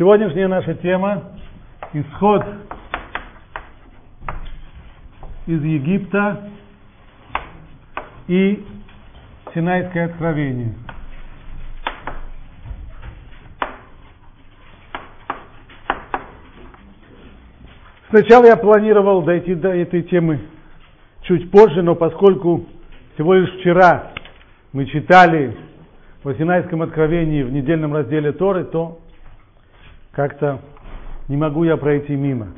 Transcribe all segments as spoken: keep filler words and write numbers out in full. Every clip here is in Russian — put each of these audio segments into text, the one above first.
Сегодняшняя наша тема – исход из Египта и Синайское откровение. Сначала я планировал дойти до этой темы чуть позже, но поскольку всего лишь вчера мы читали о Синайском откровении в недельном разделе Торы, то как-то не могу я пройти мимо.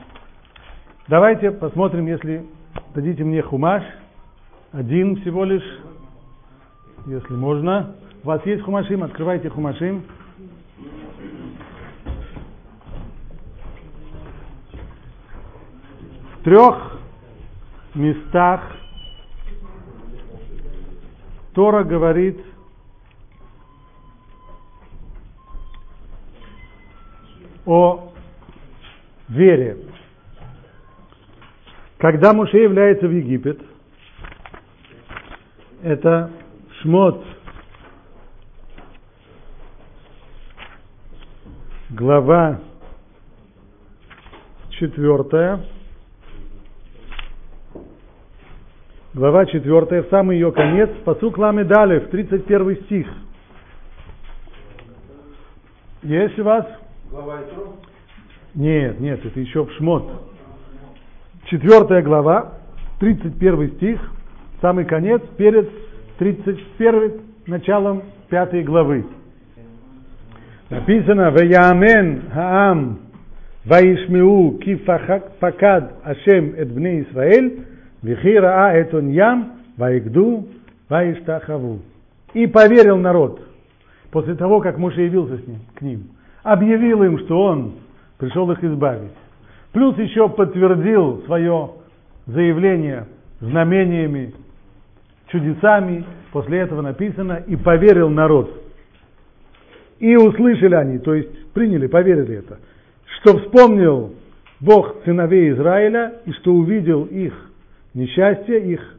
Давайте посмотрим, если дадите мне хумаш, один всего лишь, если можно. У вас есть хумашим? Открывайте хумашим. В трех местах Тора говорит о вере. Когда Моше является в Египет, это Шмот, глава четвертая, глава четвертая, в самый ее конец, пасук ламед алеф, тридцать первый стих. Есть у вас? Нет, нет, это еще в Шмот. Четвертая глава, тридцать первый стих, самый конец, перед тридцать первым началом пятой главы. Написано: «Ваяамен хаам ваишмеу ки факад ашем эт бней Исраэль, вихира а этон ям ваигду ваиштахаву». И поверил народ после того, как Моше явился с ним, к ним. Объявил им, что он пришел их избавить. Плюс еще подтвердил свое заявление знамениями, чудесами. После этого написано: и поверил народ. И услышали они, то есть приняли, поверили это, что вспомнил Бог сыновей Израиля, и что увидел их несчастье, их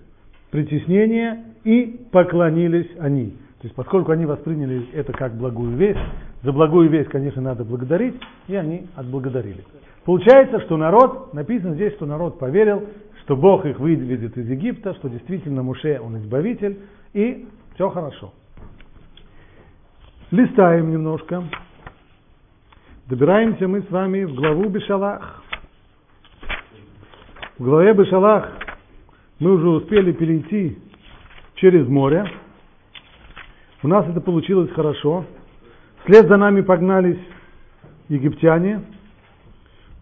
притеснение, и поклонились они. То есть, поскольку они восприняли это как благую весть, за благую весть, конечно, надо благодарить, и они отблагодарили. Получается, что народ, написано здесь, что народ поверил, что Бог их выведет из Египта, что действительно Моше, он избавитель, и все хорошо. Листаем немножко. Добираемся мы с вами в главу Бешалах. В главе Бешалах мы уже успели перейти через море. У нас это получилось хорошо. Вслед за нами погнались египтяне.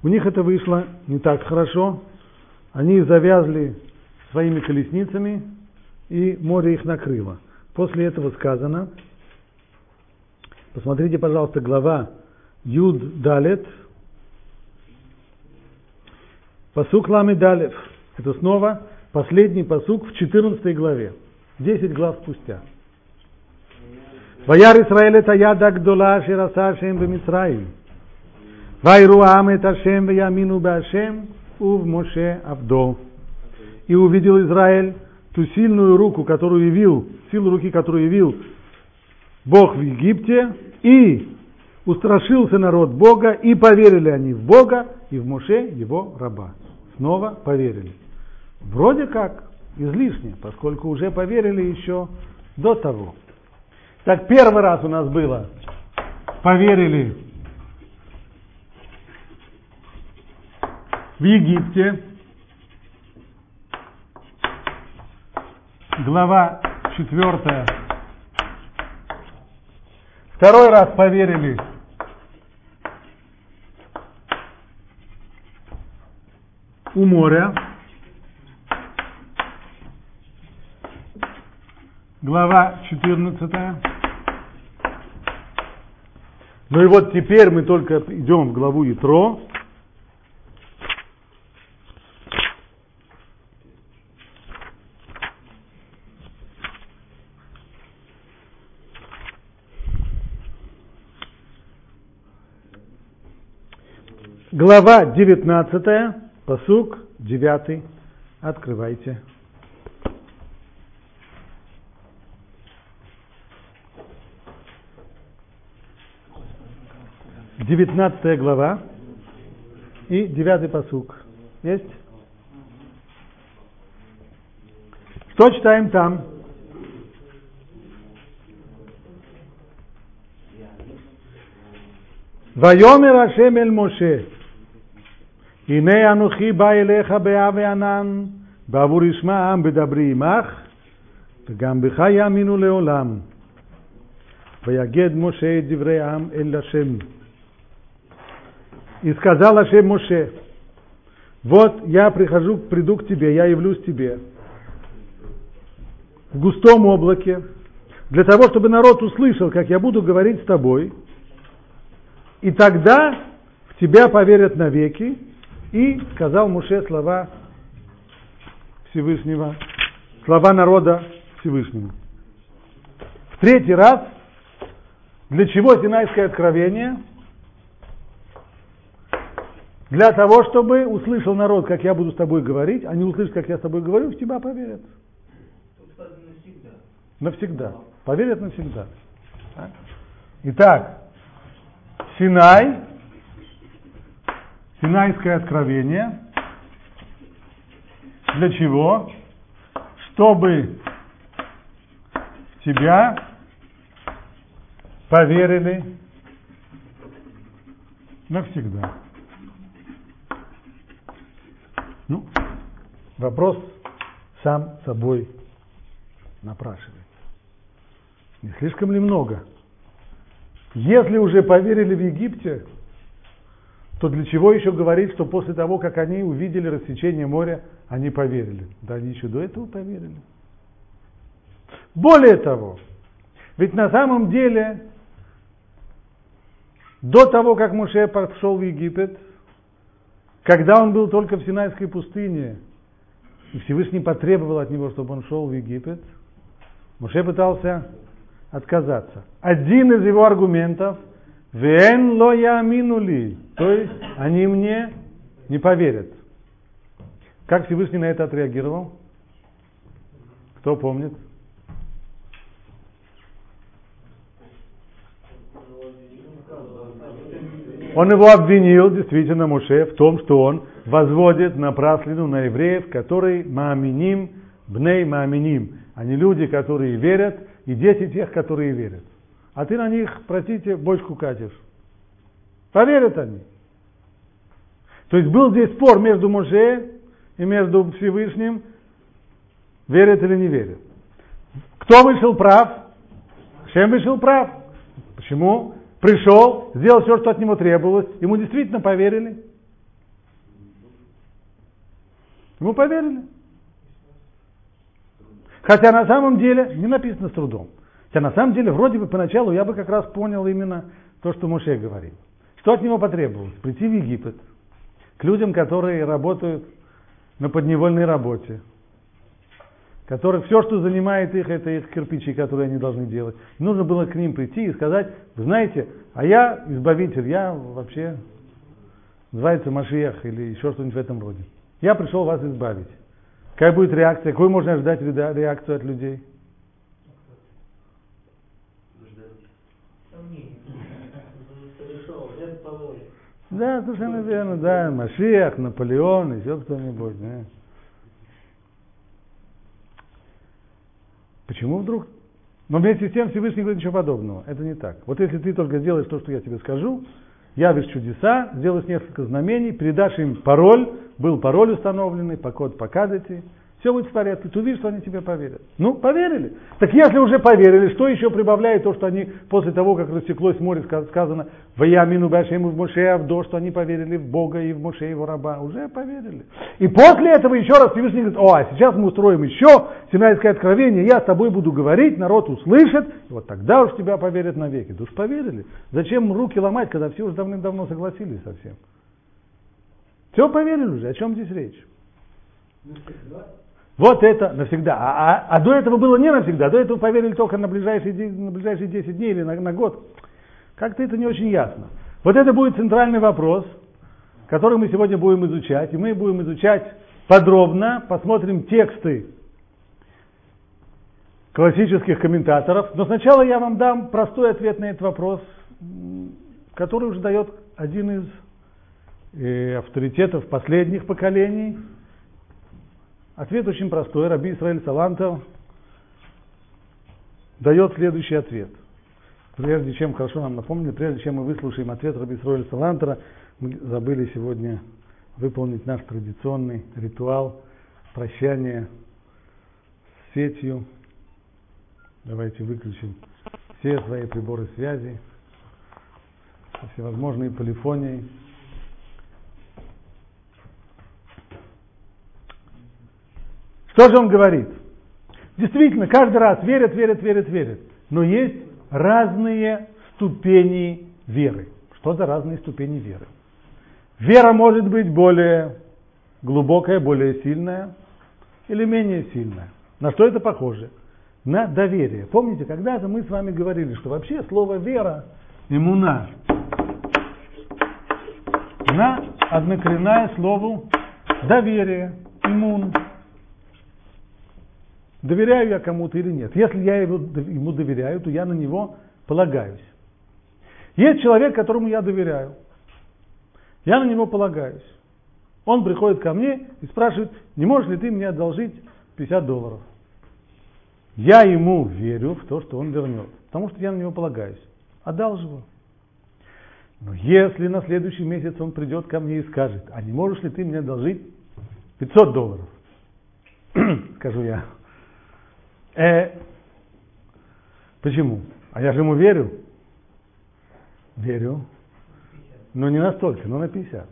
У них это вышло не так хорошо. Они завязли своими колесницами, и море их накрыло. После этого сказано, посмотрите, пожалуйста, глава Юд Далет, пасук Лами Далев. Это снова последний пасук в четырнадцатой главе, десять глав спустя. וירא ישראל את היד הגדולה אשר עשה השם במצרים ויראו העם את השם ויאמינו בהשם ובמשה עבדו. И увидел Израиль ту сильную руку, которую явил, силу руки, которую явил Бог в Египте, и устрашился народ Бога, и поверили они в Бога и в Моше, его раба. Снова поверили. Вроде как излишне, поскольку уже поверили еще до того. Так первый раз у нас было, поверили в Египте, глава четвертая. Второй раз поверили у моря, глава четырнадцатая. Ну и вот теперь мы только идем в главу Ятро. Глава девятнадцатая, пасук девятый. Открывайте. девятнадцатая глава и девятый пасук. Есть? Что читаем там? Вайомер Ашем эль Моше. Ине анухи ба элеха беа веанан, бавур ишма ам бедабри имах, вегам беха ямину леолам. Ваягед Моше эт диврей ам эль Ашем. И сказал Ашем Моше: вот я прихожу, приду к тебе, я явлюсь тебе в густом облаке, для того, чтобы народ услышал, как я буду говорить с тобой, и тогда в тебя поверят навеки. И сказал Моше слова Всевышнего, слова народа Всевышнему. В третий раз, для чего Синайское откровение? Для того, чтобы услышал народ, как я буду с тобой говорить, а не услышат, как я с тобой говорю, в тебя поверят. Навсегда. Навсегда. Поверят навсегда. Итак, Синай, Синайское откровение. Для чего? Чтобы в тебя поверили навсегда. Ну, вопрос сам собой напрашивается. Не слишком ли много? Если уже поверили в Египте, то для чего еще говорить, что после того, как они увидели рассечение моря, они поверили? Да они еще до этого поверили. Более того, ведь на самом деле, до того, как Моше пошел в Египет, когда он был только в Синайской пустыне, и Всевышний потребовал от него, чтобы он шел в Египет, Моше пытался отказаться. Один из его аргументов: «Вен ло яминули», то есть они мне не поверят. Как Всевышний на это отреагировал? Кто помнит? Он его обвинил, действительно, Моше, в том, что он возводит напраслину на евреев, которые мааминим, бней мааминим. Они люди, которые верят, и дети тех, которые верят. А ты на них, простите, бочку катишь. Поверят они. То есть был здесь спор между Моше и между Всевышним, верят или не верят. Кто вышел прав? Чем вышел прав? Почему? Пришел, сделал все, что от него требовалось. Ему действительно поверили. Ему поверили. Хотя на самом деле, не написано с трудом, хотя на самом деле, вроде бы поначалу я бы как раз понял именно то, что Моше говорил. Что от него потребовалось? Прийти в Египет к людям, которые работают на подневольной работе, которых все, что занимает их, это их кирпичи, которые они должны делать. Нужно было к ним прийти и сказать: вы знаете, а я избавитель, я вообще называется Машиах или еще что-нибудь в этом роде. Я пришел вас избавить. Какая будет реакция? Какую можно ожидать реакцию от людей? Да, совершенно верно, да, Машиах, Наполеон, еще кто-нибудь, да. Почему вдруг? Но вместе с тем Всевышний говорит: ничего подобного, это не так. Вот если ты только сделаешь то, что я тебе скажу, явишь чудеса, сделаешь несколько знамений, передашь им пароль, был пароль установленный, код показывайте, все будет в порядке, ты увидишь, что они тебе поверят. Ну, поверили. Так если уже поверили, что еще прибавляет то, что они после того, как рассеклось море, сказано «Ваямину башему в Моше Авдо», что они поверили в Бога и в Моше его раба, уже поверили. И после этого еще раз Всевышний говорит: о, а сейчас мы устроим еще Синайское откровение, я с тобой буду говорить, народ услышит, и вот тогда уж тебя поверят навеки. Да уж поверили. Зачем руки ломать, когда все уже давным-давно согласились со всем? Все поверили уже, о чем здесь речь? Вот это навсегда. А, а, а до этого было не навсегда, до этого поверили только на ближайшие, на ближайшие десять дней или на, на год. Как-то это не очень ясно. Вот это будет центральный вопрос, который мы сегодня будем изучать. И мы будем изучать подробно, посмотрим тексты классических комментаторов. Но сначала я вам дам простой ответ на этот вопрос, который уже дает один из э, авторитетов последних поколений. Ответ очень простой. Раби Исраэль Салантер дает следующий ответ. Прежде чем, хорошо нам напомнили, прежде чем мы выслушаем ответ Раби Исраэля Салантера, мы забыли сегодня выполнить наш традиционный ритуал прощания с сетью. Давайте выключим все свои приборы связи, всевозможные полифонии. Что же он говорит? Действительно, каждый раз верят, верят, верят, верят. Но есть разные ступени веры. Что за разные ступени веры? Вера может быть более глубокая, более сильная или менее сильная. На что это похоже? На доверие. Помните, когда-то мы с вами говорили, что вообще слово «вера» «эмуна» на однокоренное слову «доверие», «имун». Доверяю я кому-то или нет? Если я ему доверяю, то я на него полагаюсь. Есть человек, которому я доверяю. Я на него полагаюсь. Он приходит ко мне и спрашивает, не можешь ли ты мне одолжить пятьдесят долларов? Я ему верю в то, что он вернет, потому что я на него полагаюсь. Одалживаю. Но если на следующий месяц он придет ко мне и скажет, а не можешь ли ты мне одолжить пятьсот долларов? Скажу я. Э, почему? А я же ему верю. Верю. Но не настолько, но на пятьдесят.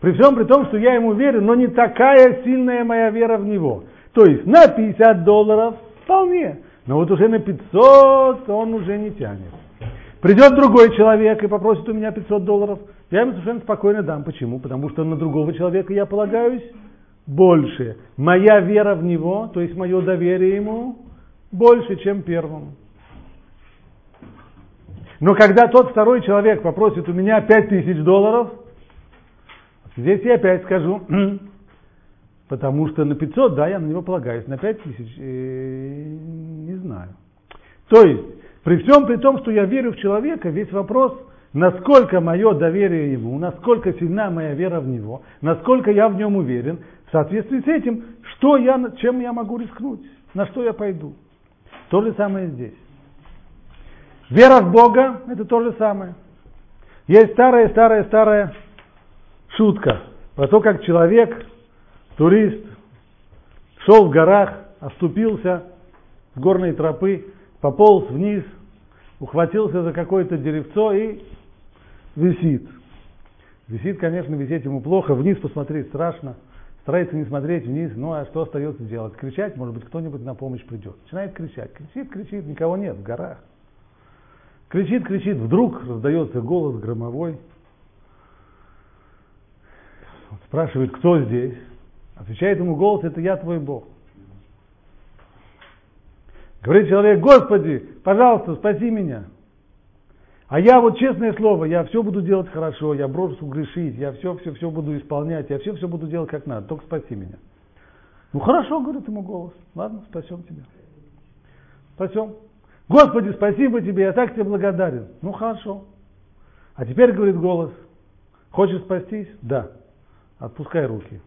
При всем при том, что я ему верю, но не такая сильная моя вера в него. То есть на пятьдесят долларов вполне. Но вот уже на пятьсот он уже не тянет. Придет другой человек и попросит у меня пятьсот долларов. Я ему совершенно спокойно дам. Почему? Потому что на другого человека я полагаюсь больше. Моя вера в него, то есть мое доверие ему, больше, чем первому. Но когда тот второй человек попросит у меня пять тысяч долларов, здесь я опять скажу, потому что на пятьсот, да, я на него полагаюсь, на пять тысяч, э, не знаю. То есть, при всем при том, что я верю в человека, весь вопрос, насколько мое доверие ему, насколько сильна моя вера в него, насколько я в нем уверен, в соответствии с этим, что я, чем я могу рискнуть, на что я пойду. То же самое здесь. Вера в Бога – это то же самое. Есть старая-старая-старая шутка про то, как человек, турист, шел в горах, оступился с горной тропы, пополз вниз, ухватился за какое-то деревцо и висит. Висит, конечно, висеть ему плохо, вниз посмотреть страшно, старается не смотреть вниз, ну а что остается делать? Кричать, может быть, кто-нибудь на помощь придет. Начинает кричать, кричит, кричит, никого нет в горах. Кричит, кричит, вдруг раздается голос громовой. Он спрашивает, кто здесь? Отвечает ему голос, это я твой Бог. Говорит человек, Господи, пожалуйста, спаси меня. А я вот, честное слово, я все буду делать хорошо, я брошу грешить, я все-все-все буду исполнять, я все-все буду делать как надо, только спаси меня. Ну хорошо, говорит ему голос, ладно, спасем тебя. Спасем. Господи, спасибо тебе, я так тебе благодарен. Ну хорошо. А теперь, говорит голос, хочешь спастись? Да. Отпускай руки.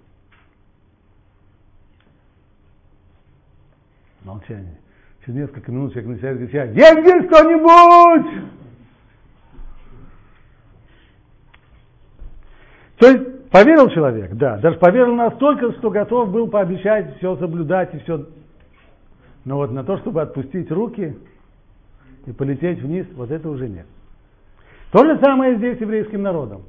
Молчание. Через несколько минут человек начинает кричать, есть здесь кто-нибудь? То есть поверил человек, да, даже поверил настолько, что готов был пообещать все соблюдать и все. Но вот на то, чтобы отпустить руки и полететь вниз, вот это уже нет. То же самое здесь с еврейским народом.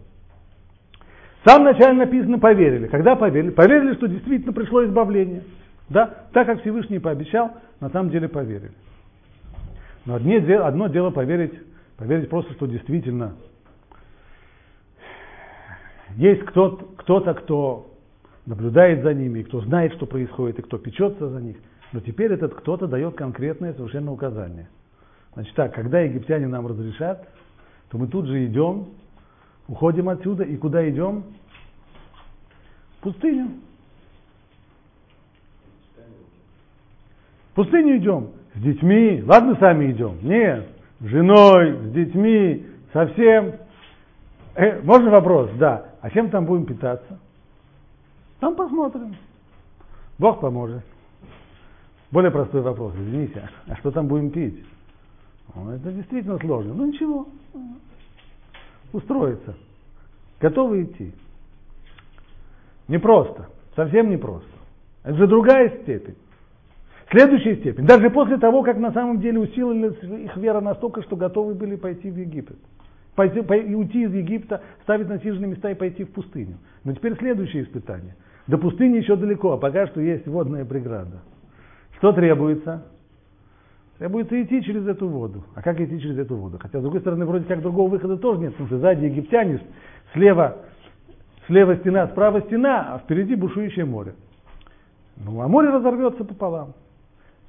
В самом начале написано «поверили». Когда поверили? Поверили, что действительно пришло избавление. Да? Так, как Всевышний пообещал, на самом деле поверили. Но одно дело поверить, поверить просто, что действительно есть кто-то, кто-то, кто наблюдает за ними, и кто знает, что происходит, и кто печется за них. Но теперь этот кто-то дает конкретное совершенно указание. Значит так, когда египтяне нам разрешат, то мы тут же идем, уходим отсюда, и куда идем? В пустыню. В пустыню идем. С детьми. Ладно, сами идем. Нет. С женой, с детьми, совсем. Э, можно вопрос? Да. А чем там будем питаться? Там посмотрим. Бог поможет. Более простой вопрос, извините, а что там будем пить? Это действительно сложно. Ну ничего, устроиться. Готовы идти. Непросто, совсем непросто. Это же другая степень. Следующая степень. Даже после того, как на самом деле усилилась их вера настолько, что готовы были пойти в Египет. Пойти, по, и уйти из Египта, ставить насиженные места и пойти в пустыню. Но теперь следующее испытание. До пустыни еще далеко, а пока что есть водная преграда. Что требуется? Требуется идти через эту воду. А как идти через эту воду? Хотя, с другой стороны, вроде как другого выхода тоже нет. Потому что сзади египтяне, слева, слева стена, справа стена, а впереди бушующее море. Ну, а море разорвется пополам.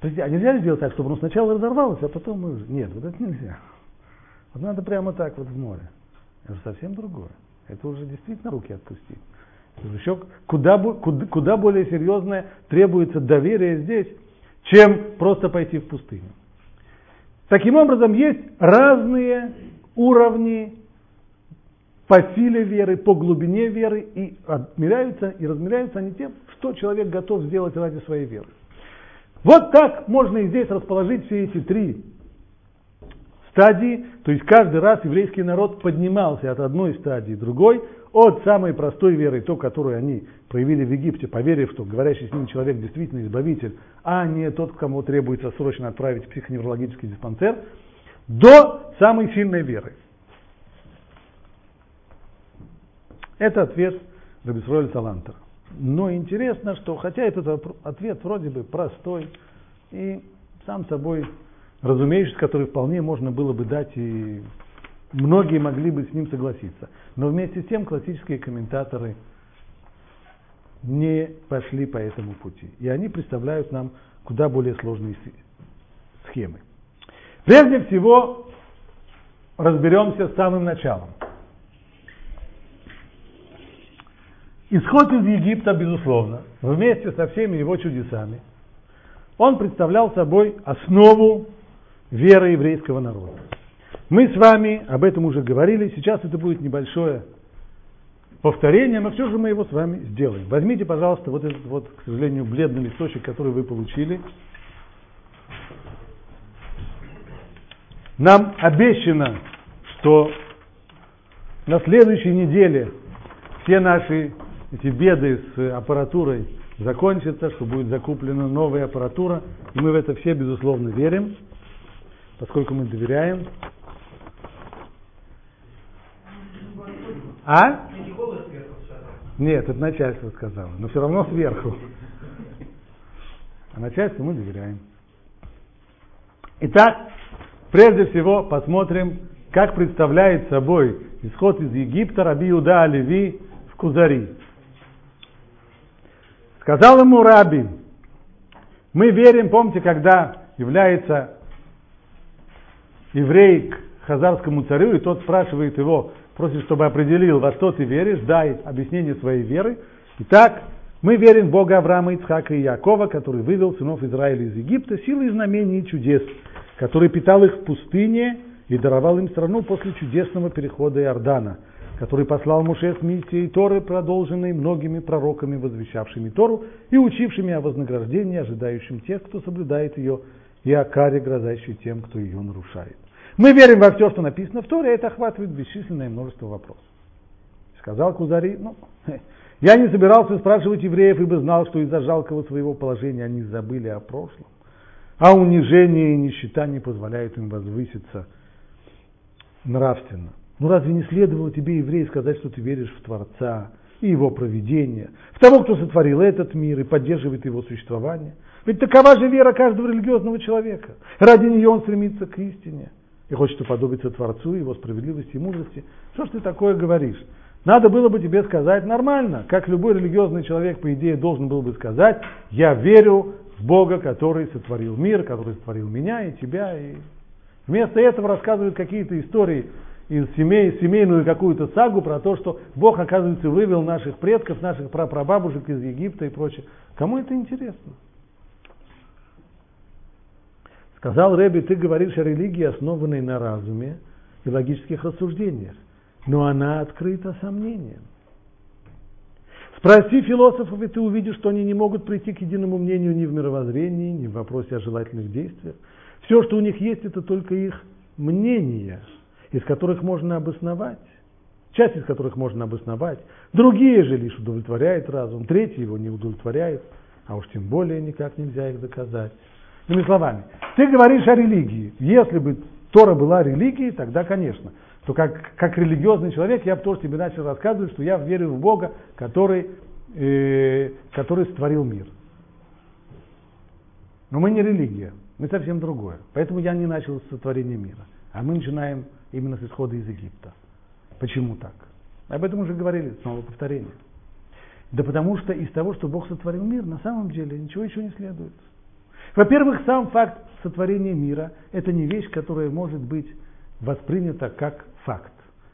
То есть, а нельзя сделать так, чтобы оно сначала разорвалось, а потом мы уже... Нет, вот это нельзя. Вот надо прямо так вот в море. Это совсем другое. Это уже действительно руки отпустить. Еще куда, куда, куда более серьезное требуется доверие здесь, чем просто пойти в пустыню. Таким образом, есть разные уровни по силе веры, по глубине веры, и отмеряются и размеряются они тем, что человек готов сделать ради своей веры. Вот так можно и здесь расположить все эти три стадии, то есть каждый раз еврейский народ поднимался от одной стадии к другой, от самой простой веры, то, которую они проявили в Египте, поверив, что говорящий с ним человек действительно избавитель, а не тот, кому требуется срочно отправить в психоневрологический диспансер, до самой сильной веры. Это ответ Раби Исраэля Салантера. Но интересно, что хотя этот ответ вроде бы простой и сам собой разумеющийся, который вполне можно было бы дать и многие могли бы с ним согласиться. Но вместе с тем классические комментаторы не пошли по этому пути. И они представляют нам куда более сложные схемы. Прежде всего, разберемся с самым началом. Исход из Египта, безусловно, вместе со всеми его чудесами, он представлял собой основу веры еврейского народа. Мы с вами об этом уже говорили, сейчас это будет небольшое повторение, но все же мы его с вами сделаем. Возьмите, пожалуйста, вот этот вот, к сожалению, бледный листочек, который вы получили. Нам обещано, что на следующей неделе все наши эти беды с аппаратурой закончатся, что будет закуплена новая аппаратура, и мы в это все, безусловно, верим, поскольку мы доверяем. А? Нет, это начальство сказало, но все равно сверху. А начальству мы доверяем. Итак, прежде всего посмотрим, как представляет собой исход из Египта Рабби Йегуда Галеви в Кузари. Сказал ему Раби, мы верим, помните, когда является еврей к хазарскому царю, и тот спрашивает его, просит, чтобы определил, во что ты веришь, дай объяснение своей веры. Итак, мы верим в Бога Авраама, Ицхака и Якова, который вывел сынов Израиля из Египта силой знамений и чудес, который питал их в пустыне и даровал им страну после чудесного перехода Иордана, который послал Моше с миссией Торы, продолженной многими пророками, возвещавшими Тору и учившими о вознаграждении, ожидающим тех, кто соблюдает ее, и о каре, грозящей тем, кто ее нарушает. Мы верим во все, что написано в Торе, это охватывает бесчисленное множество вопросов. Сказал Кузари, ну, я не собирался спрашивать евреев, ибо знал, что из-за жалкого своего положения они забыли о прошлом, а унижение и нищета не позволяют им возвыситься нравственно. Ну разве не следовало тебе, еврей, сказать, что ты веришь в Творца и его провидение, в того, кто сотворил этот мир и поддерживает его существование? Ведь такова же вера каждого религиозного человека. Ради нее он стремится к истине и хочет уподобиться Творцу, его справедливости и мудрости. Что ж ты такое говоришь? Надо было бы тебе сказать нормально, как любой религиозный человек, по идее, должен был бы сказать, я верю в Бога, который сотворил мир, который сотворил меня и тебя. И... Вместо этого рассказывают какие-то истории, из семей, семейную какую-то сагу про то, что Бог, оказывается, вывел наших предков, наших прапрабабушек из Египта и прочее. Кому это интересно? Сказал Рэбби, ты говоришь о религии, основанной на разуме и логических рассуждениях. но она открыта сомнениям. Спроси философов, и ты увидишь, что они не могут прийти к единому мнению ни в мировоззрении, ни в вопросе о желательных действиях. Все, что у них есть, это только их мнения, из которых можно обосновать, часть из которых можно обосновать, другие же лишь удовлетворяют разум, третьи его не удовлетворяют, а уж тем более никак нельзя их доказать. Другими словами, ты говоришь о религии. Если бы Тора была религией, тогда, конечно, то как, как религиозный человек я бы тоже тебе начал рассказывать, что я верю в Бога, который, э, который створил мир. Но мы не религия, мы совсем другое. Поэтому я не начал с сотворения мира. А мы начинаем именно с исхода из Египта. Почему так? Об этом уже говорили, снова повторение. Да потому что из того, что Бог сотворил мир, на самом деле ничего еще не следует. Во-первых, сам факт сотворения мира – это не вещь, которая может быть воспринята как факт.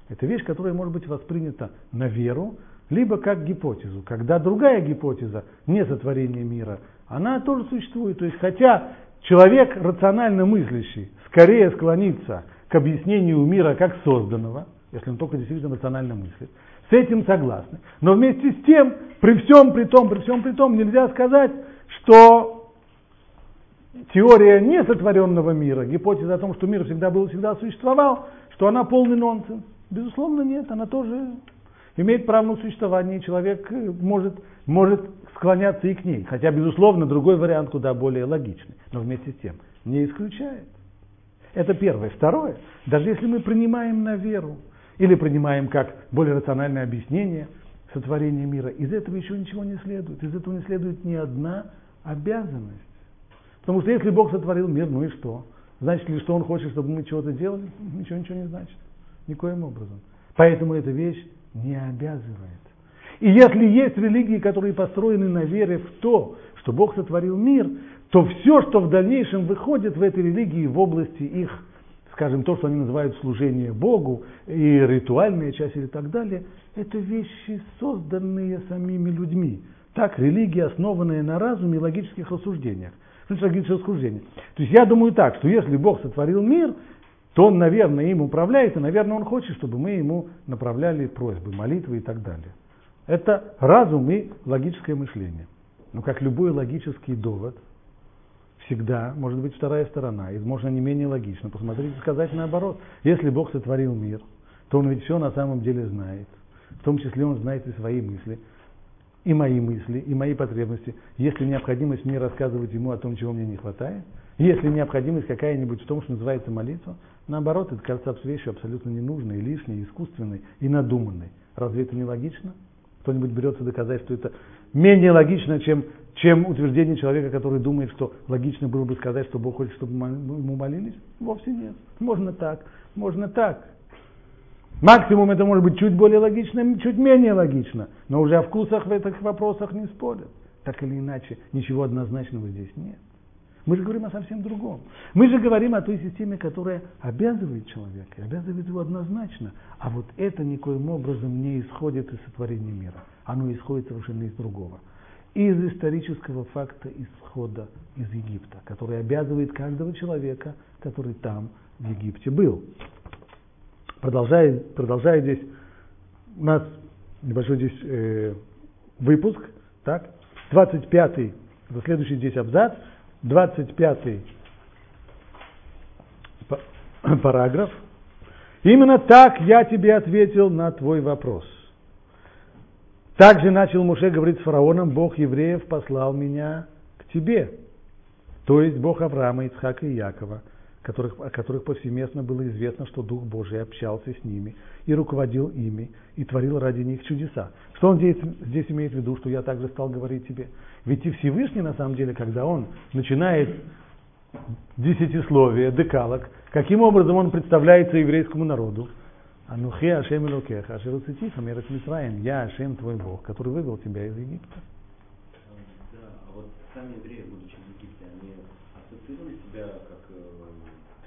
Это вещь, которая может быть воспринята на веру, либо как гипотезу. Когда другая гипотеза, не сотворение мира, она тоже существует. То есть, хотя человек рационально мыслящий скорее склонится к объяснению мира как созданного, если он только действительно рационально мыслит, с этим согласны. Но вместе с тем, при всем при том, при всем при том, нельзя сказать, что теория несотворенного мира, гипотеза о том, что мир всегда был и всегда существовал, что она полный нонсенс. Безусловно, нет, она тоже имеет право на существование, и человек может, может склоняться и к ней. Хотя, безусловно, другой вариант куда более логичный, но вместе с тем не исключает. Это первое. Второе, даже если мы принимаем на веру или принимаем как более рациональное объяснение сотворения мира, из этого еще ничего не следует, из этого не следует ни одна обязанность. Потому что если Бог сотворил мир, ну и что? Значит ли, что Он хочет, чтобы мы чего-то делали? Ничего, ничего не значит. Никоим образом. Поэтому эта вещь не обязывает. И если есть религии, которые построены на вере в то, что Бог сотворил мир, то все, что в дальнейшем выходит в этой религии в области их, скажем, то, что они называют служение Богу, и ритуальная часть и так далее, это вещи, созданные самими людьми. Так, религия, основанная на разуме и логических рассуждениях. Рассуждение. То есть я думаю так, что если Бог сотворил мир, то Он, наверное, им управляет, и, наверное, Он хочет, чтобы мы Ему направляли просьбы, молитвы и так далее. Это разум и логическое мышление. Но как любой логический довод, всегда может быть вторая сторона, и, можно не менее логично посмотреть и сказать наоборот. Если Бог сотворил мир, то Он ведь все на самом деле знает, в том числе Он знает и свои мысли, и мои мысли, и мои потребности, если необходимость мне рассказывать ему о том, чего мне не хватает, если необходимость какая-нибудь в том, что называется молитва, наоборот, это кажется вещью абсолютно ненужной, лишней, искусственной и надуманной. Разве это не логично? Кто-нибудь берется доказать, что это менее логично, чем, чем утверждение человека, который думает, что логично было бы сказать, что Бог хочет, чтобы мы ему молились? Вовсе нет. Можно так, можно так. Максимум это может быть чуть более логично, чуть менее логично, но уже о вкусах в этих вопросах не спорят. Так или иначе, ничего однозначного здесь нет. Мы же говорим о совсем другом. Мы же говорим о той системе, которая обязывает человека, обязывает его однозначно. А вот это никоим образом не исходит из сотворения мира. Оно исходит совершенно из другого. Из исторического факта исхода из Египта, который обязывает каждого человека, который там, в Египте, был. Продолжая, продолжая здесь, у нас небольшой здесь э, выпуск, так, двадцать пятый, это следующий здесь абзац, двадцать пятый параграф. Именно так я тебе ответил на твой вопрос. Также начал Муше говорить с фараоном: Бог евреев послал меня к тебе, то есть Бог Авраама, Ицхака и Якова, Которых, о которых повсеместно было известно, что Дух Божий общался с ними и руководил ими, и творил ради них чудеса. Что он здесь, здесь имеет в виду, что я также стал говорить тебе? Ведь и Всевышний, на самом деле, когда он начинает десятисловие, декалог, каким образом он представляется еврейскому народу? «Анухе Ашем Элокеха, Ашер Ацитиха, Мерес Мисраим, я Ашем, твой Бог, который вывел тебя из Египта». Да, а вот сами евреи, будучи в Египте, они ассоциировали себя как...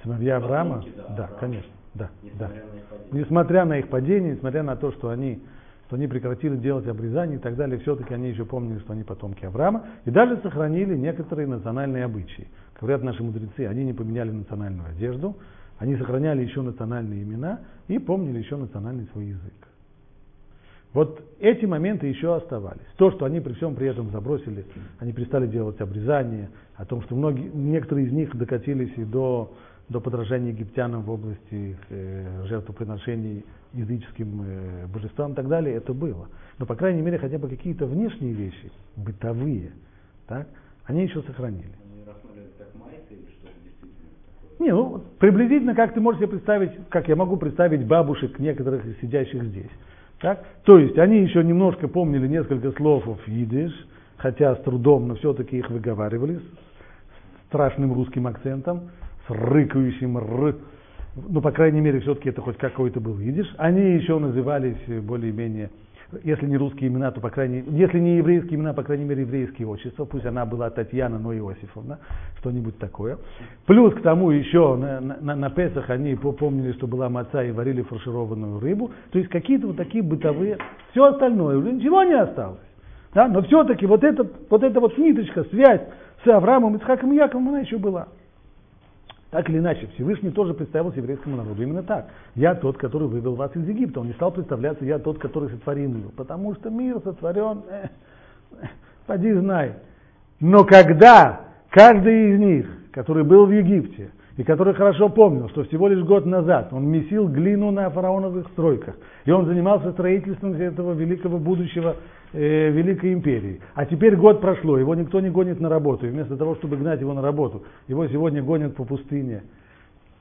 Сыновья Авраама? Потомки, да, да Авраам. Конечно. Да, несмотря, да. На несмотря на их падение, несмотря на то, что они, что они прекратили делать обрезание и так далее, все-таки они еще помнили, что они потомки Авраама, и даже сохранили некоторые национальные обычаи. Говорят наши мудрецы, они не поменяли национальную одежду, Они сохраняли еще национальные имена и помнили еще национальный свой язык. Вот эти моменты еще оставались. То, что они при всем при этом забросили, они перестали делать обрезание, о том, что многие, некоторые из них докатились и до, до подражания египтянам в области э, жертвоприношений языческим э, божествам и так далее, это было. Но, по крайней мере, хотя бы какие-то внешние вещи, бытовые, так, они еще сохранили. Они рассматривали как майцы или что-то действительно такое? Не, ну, приблизительно, как ты можешь себе представить, как я могу представить бабушек некоторых из сидящих здесь. Так? То есть они еще немножко помнили несколько слов в идиш, хотя с трудом, но все-таки их выговаривали с страшным русским акцентом, с рыкающим «р». Ну, по крайней мере, все-таки это хоть какой-то был идиш. Они еще назывались более-менее, если не русские имена, то, по крайней мере, если не еврейские имена, по крайней мере, еврейские отчества. Пусть она была Татьяна, но Иосифовна, что-нибудь такое. Плюс к тому еще на, на, на Песах они помнили, что была маца и варили фаршированную рыбу. То есть какие-то вот такие бытовые, все остальное, уже ничего не осталось. Да? Но все-таки вот, это, вот эта вот ниточка, связь с Авраамом, Ицхаком и Яковом, она еще была. Так или иначе, Всевышний тоже представился еврейскому народу именно так. Я тот, который вывел вас из Египта. Он не стал представляться, я тот, который сотворил его. Потому что мир сотворен, э, э, поди знай. Но когда каждый из них, который был в Египте, и который хорошо помнил, что всего лишь год назад он месил глину на фараоновых стройках, и он занимался строительством этого великого будущего, э, великой империи. А теперь год прошло, его никто не гонит на работу, и вместо того, чтобы гнать его на работу, его сегодня гонят по пустыне,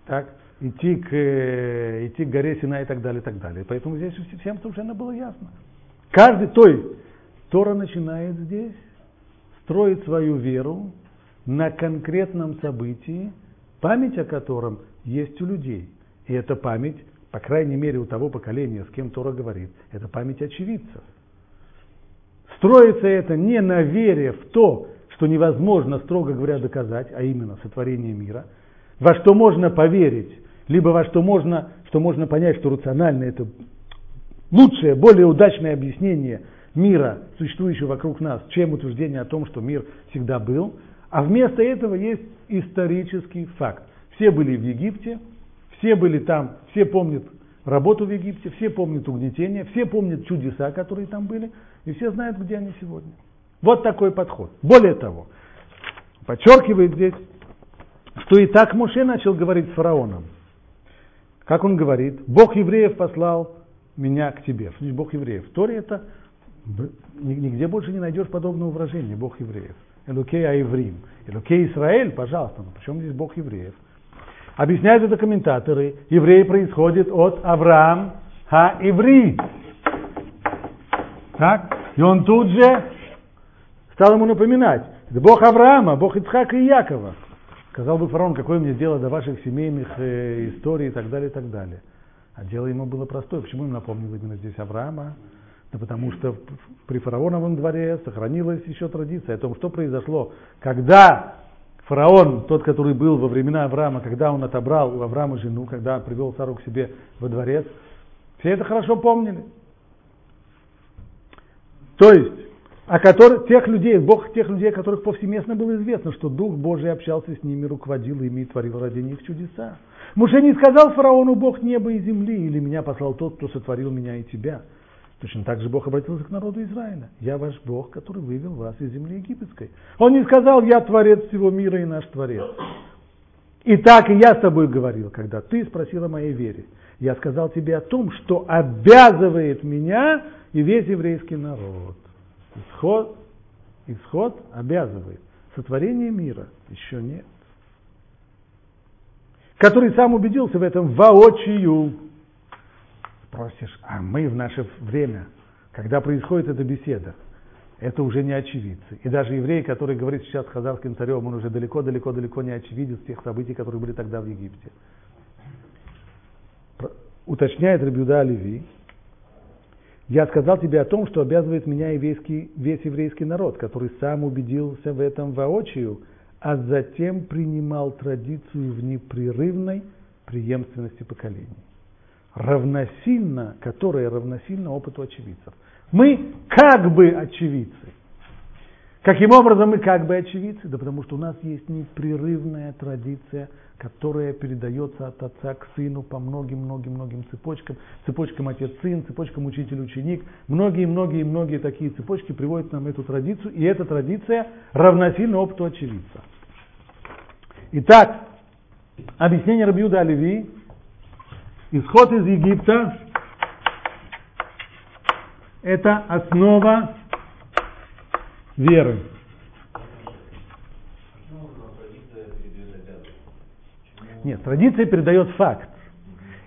так, идти к, э, идти к горе Сина и так далее, и так далее. Поэтому здесь всем совершенно было ясно. Каждый, то есть, Тора начинает здесь строить свою веру на конкретном событии, память о котором есть у людей. И эта память, по крайней мере, у того поколения, с кем Тора говорит, это память очевидцев. Строится это не на вере в то, что невозможно, строго говоря, доказать, а именно сотворение мира, во что можно поверить, либо во что можно, что можно понять, что рационально это лучшее, более удачное объяснение мира, существующего вокруг нас, чем утверждение о том, что мир всегда был. А вместо этого есть исторический факт. Все были в Египте, все были там, все помнят работу в Египте, все помнят угнетение, все помнят чудеса, которые там были, и все знают, где они сегодня. Вот такой подход. Более того, подчеркивает здесь, что и так Моше начал говорить с фараоном. Как он говорит, Бог евреев послал меня к тебе. Бог евреев. В Торе это нигде больше не найдешь подобного выражения, Бог евреев. Элукей Аеврим. Элукей Исраэль, пожалуйста, но причем здесь Бог евреев? Объясняют это комментаторы. Еврей происходит от Авраам Ха-Иври. Так? И он тут же стал ему напоминать. Это Бог Авраама, Бог Ицхака и Якова. Сказал бы фараон, какое мне дело до ваших семейных э, историй и так далее, и так далее. А дело ему было простое. Почему им напомнил именно здесь Авраама? Да потому что при фараоновом дворе сохранилась еще традиция о том, что произошло, когда фараон, тот, который был во времена Авраама, когда он отобрал у Авраама жену, когда привел Сару к себе во дворец, все это хорошо помнили. То есть, о которых, тех людей, Бог тех людей, о которых повсеместно было известно, что Дух Божий общался с ними, руководил ими и творил ради них чудеса. Моше не сказал фараону, Бог неба и земли, или меня послал тот, кто сотворил меня и тебя. Точно так же Бог обратился к народу Израиля. Я ваш Бог, который вывел вас из земли египетской. Он не сказал, я творец всего мира и наш творец. И так и я с тобой говорил, когда ты спросил о моей вере. Я сказал тебе о том, что обязывает меня и весь еврейский народ. Исход, исход обязывает. Сотворение мира еще нет. Который сам убедился в этом воочию. Просишь, а мы в наше время, когда происходит эта беседа, это уже не очевидцы. И даже еврей, который говорит сейчас хазарским царем, он уже далеко-далеко-далеко не очевидец тех событий, которые были тогда в Египте. Уточняет Рабби Йегуда Галеви, я сказал тебе о том, что обязывает меня и весь, весь еврейский народ, который сам убедился в этом воочию, а затем принимал традицию в непрерывной преемственности поколений. Равносильно, которое равносильно опыту очевидцев. Мы как бы очевидцы. Каким образом мы как бы очевидцы? Да потому что у нас есть непрерывная традиция, которая передается от отца к сыну по многим-многим-многим цепочкам. Цепочкам отец-сын, цепочкам учитель-ученик. Многие-многие-многие такие цепочки приводят нам эту традицию. И эта традиция равносильна опыту очевидца. Итак, объяснение Рабби Йегуда Галеви. Исход из Египта – это основа веры. Нет, традиция передает факт.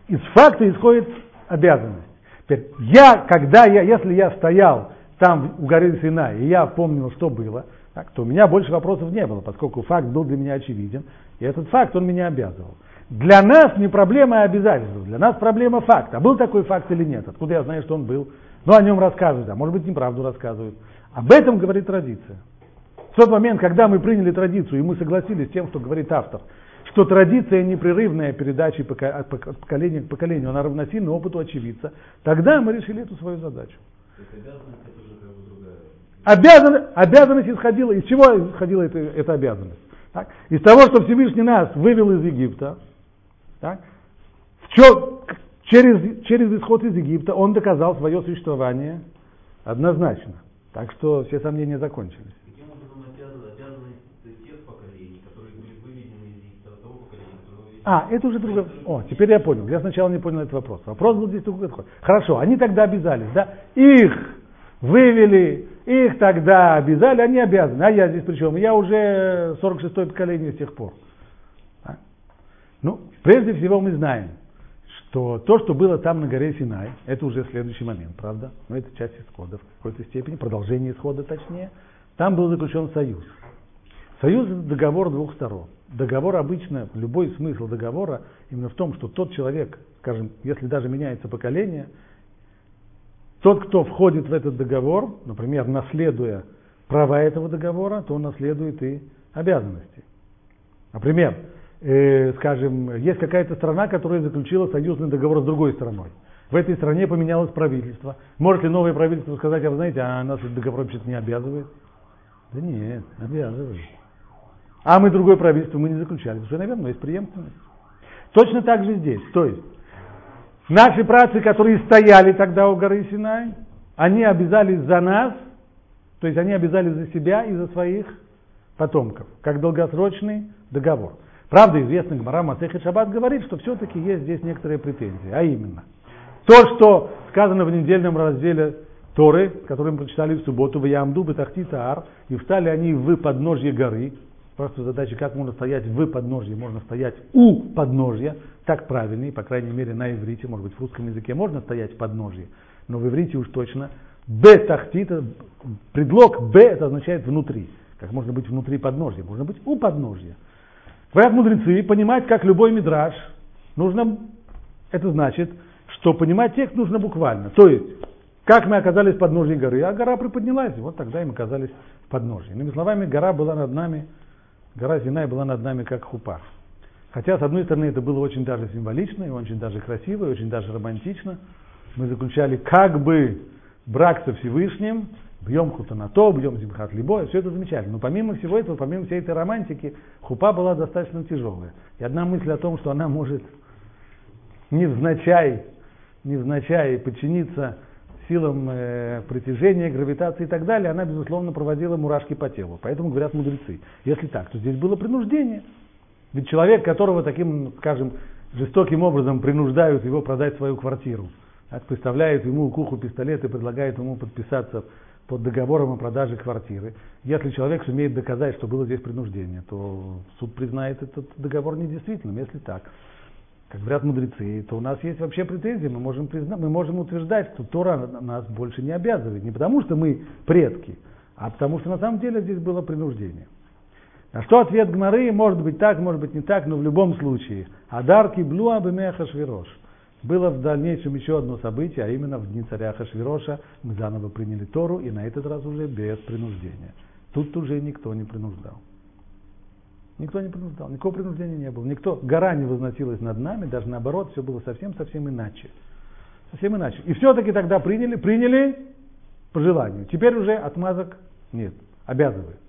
Из факта исходит обязанность. Теперь, я, когда я, если я стоял там у горы Синай, и я помнил, что было, так, то у меня больше вопросов не было, поскольку факт был для меня очевиден, и этот факт, он меня обязывал. Для нас не проблема обязательства, для нас проблема факта. А был такой факт или нет? Откуда я знаю, что он был? Ну, о нем рассказывают, а может быть, неправду рассказывают. Об этом говорит традиция. В тот момент, когда мы приняли традицию, и мы согласились с тем, что говорит автор, что традиция непрерывная передача от поколения к поколению, она равносильна опыту очевидца, тогда мы решили эту свою задачу. Обязан, обязанность исходила, из чего исходила эта, эта обязанность? Так? Из того, что Всевышний нас вывел из Египта, так? В чё, через, через исход из Египта он доказал свое существование однозначно. Так что все сомнения закончились. Каким образом обязаны, обязаны тех поколений, которые были выведены из Египта, от того поколения, которое выведено? А, это уже другое. О, теперь я понял. Я сначала не понял этот вопрос. Вопрос был здесь другой. Хорошо, они тогда обязались, да? Их вывели, их тогда обязали, они обязаны. А я здесь при чем? Я уже сорок шестое поколение с тех пор. А? Ну, прежде всего мы знаем, что то, что было там на горе Синай, это уже следующий момент, правда? Но это часть исхода в какой-то степени, продолжение исхода точнее. Там был заключен союз. Союз – это договор двух сторон. Договор обычно, любой смысл договора именно в том, что тот человек, скажем, если даже меняется поколение, тот, кто входит в этот договор, например, наследуя права этого договора, то он наследует и обязанности. Например, э, скажем, есть какая-то страна, которая заключила союзный договор с другой страной. В этой стране поменялось правительство. Может ли новое правительство сказать, а вы знаете, а нас этот договор вообще-то не обязывает? Да нет, обязывает. А мы другое правительство мы не заключали, потому что, наверное, есть преемственность. Точно так же здесь, то есть, наши працы, которые стояли тогда у горы Синай, они обязались за нас, то есть они обязались за себя и за своих потомков, как долгосрочный договор. Правда, известный Гмара Масехет Шаббат говорит, что все-таки есть здесь некоторые претензии, а именно, то, что сказано в недельном разделе Торы, который мы прочитали в субботу, «Ваямду бетахтит аар», и встали они в подножье горы. Просто задача, как можно стоять в подножье, можно стоять у подножья, так правильнее, по крайней мере на иврите, может быть в русском языке можно стоять в подножье, но в иврите уж точно. Бетахтита, предлог б, это означает внутри, как можно быть внутри подножья, можно быть у подножья. Говорят мудрецы, понимать как любой мидраш, нужно, это значит, что понимать текст нужно буквально, то есть, как мы оказались в подножье горы, а гора приподнялась, вот тогда и мы оказались в подножье. Иными словами, гора была над нами, гора Синай была над нами как хупа. Хотя, с одной стороны, это было очень даже символично, и очень даже красиво, и очень даже романтично. Мы заключали как бы брак со Всевышним, бьем хутанато, бьем зимхат либо, все это замечательно. Но помимо всего этого, помимо всей этой романтики, хупа была достаточно тяжелая. И одна мысль о том, что она может невзначай, невзначай подчиниться силам э, притяжения, гравитации и так далее, она, безусловно, проводила мурашки по телу. Поэтому говорят мудрецы, если так, то здесь было принуждение. Ведь человек, которого таким, скажем, жестоким образом принуждают его продать свою квартиру, так, представляют ему к уху пистолет и предлагают ему подписаться под договором о продаже квартиры. Если человек сумеет доказать, что было здесь принуждение, то суд признает этот договор недействительным, если так. Как говорят мудрецы, то у нас есть вообще претензии, мы можем, призна... мы можем утверждать, что Тора нас больше не обязывает. Не потому, что мы предки, а потому, что на самом деле здесь было принуждение. На что ответ Гмары, может быть так, может быть не так, но в любом случае. Адар киблу абэмэ Ахашвирош. Было в дальнейшем еще одно событие, а именно в дни царя Ахашвироша мы заново приняли Тору, и на этот раз уже без принуждения. Тут уже никто не принуждал. Никто не принуждал, никакого принуждения не было. Никто, гора не возносилась над нами, даже наоборот, все было совсем-совсем иначе. Совсем иначе. И все-таки тогда приняли, приняли по желанию. Теперь уже отмазок нет. Обязывает.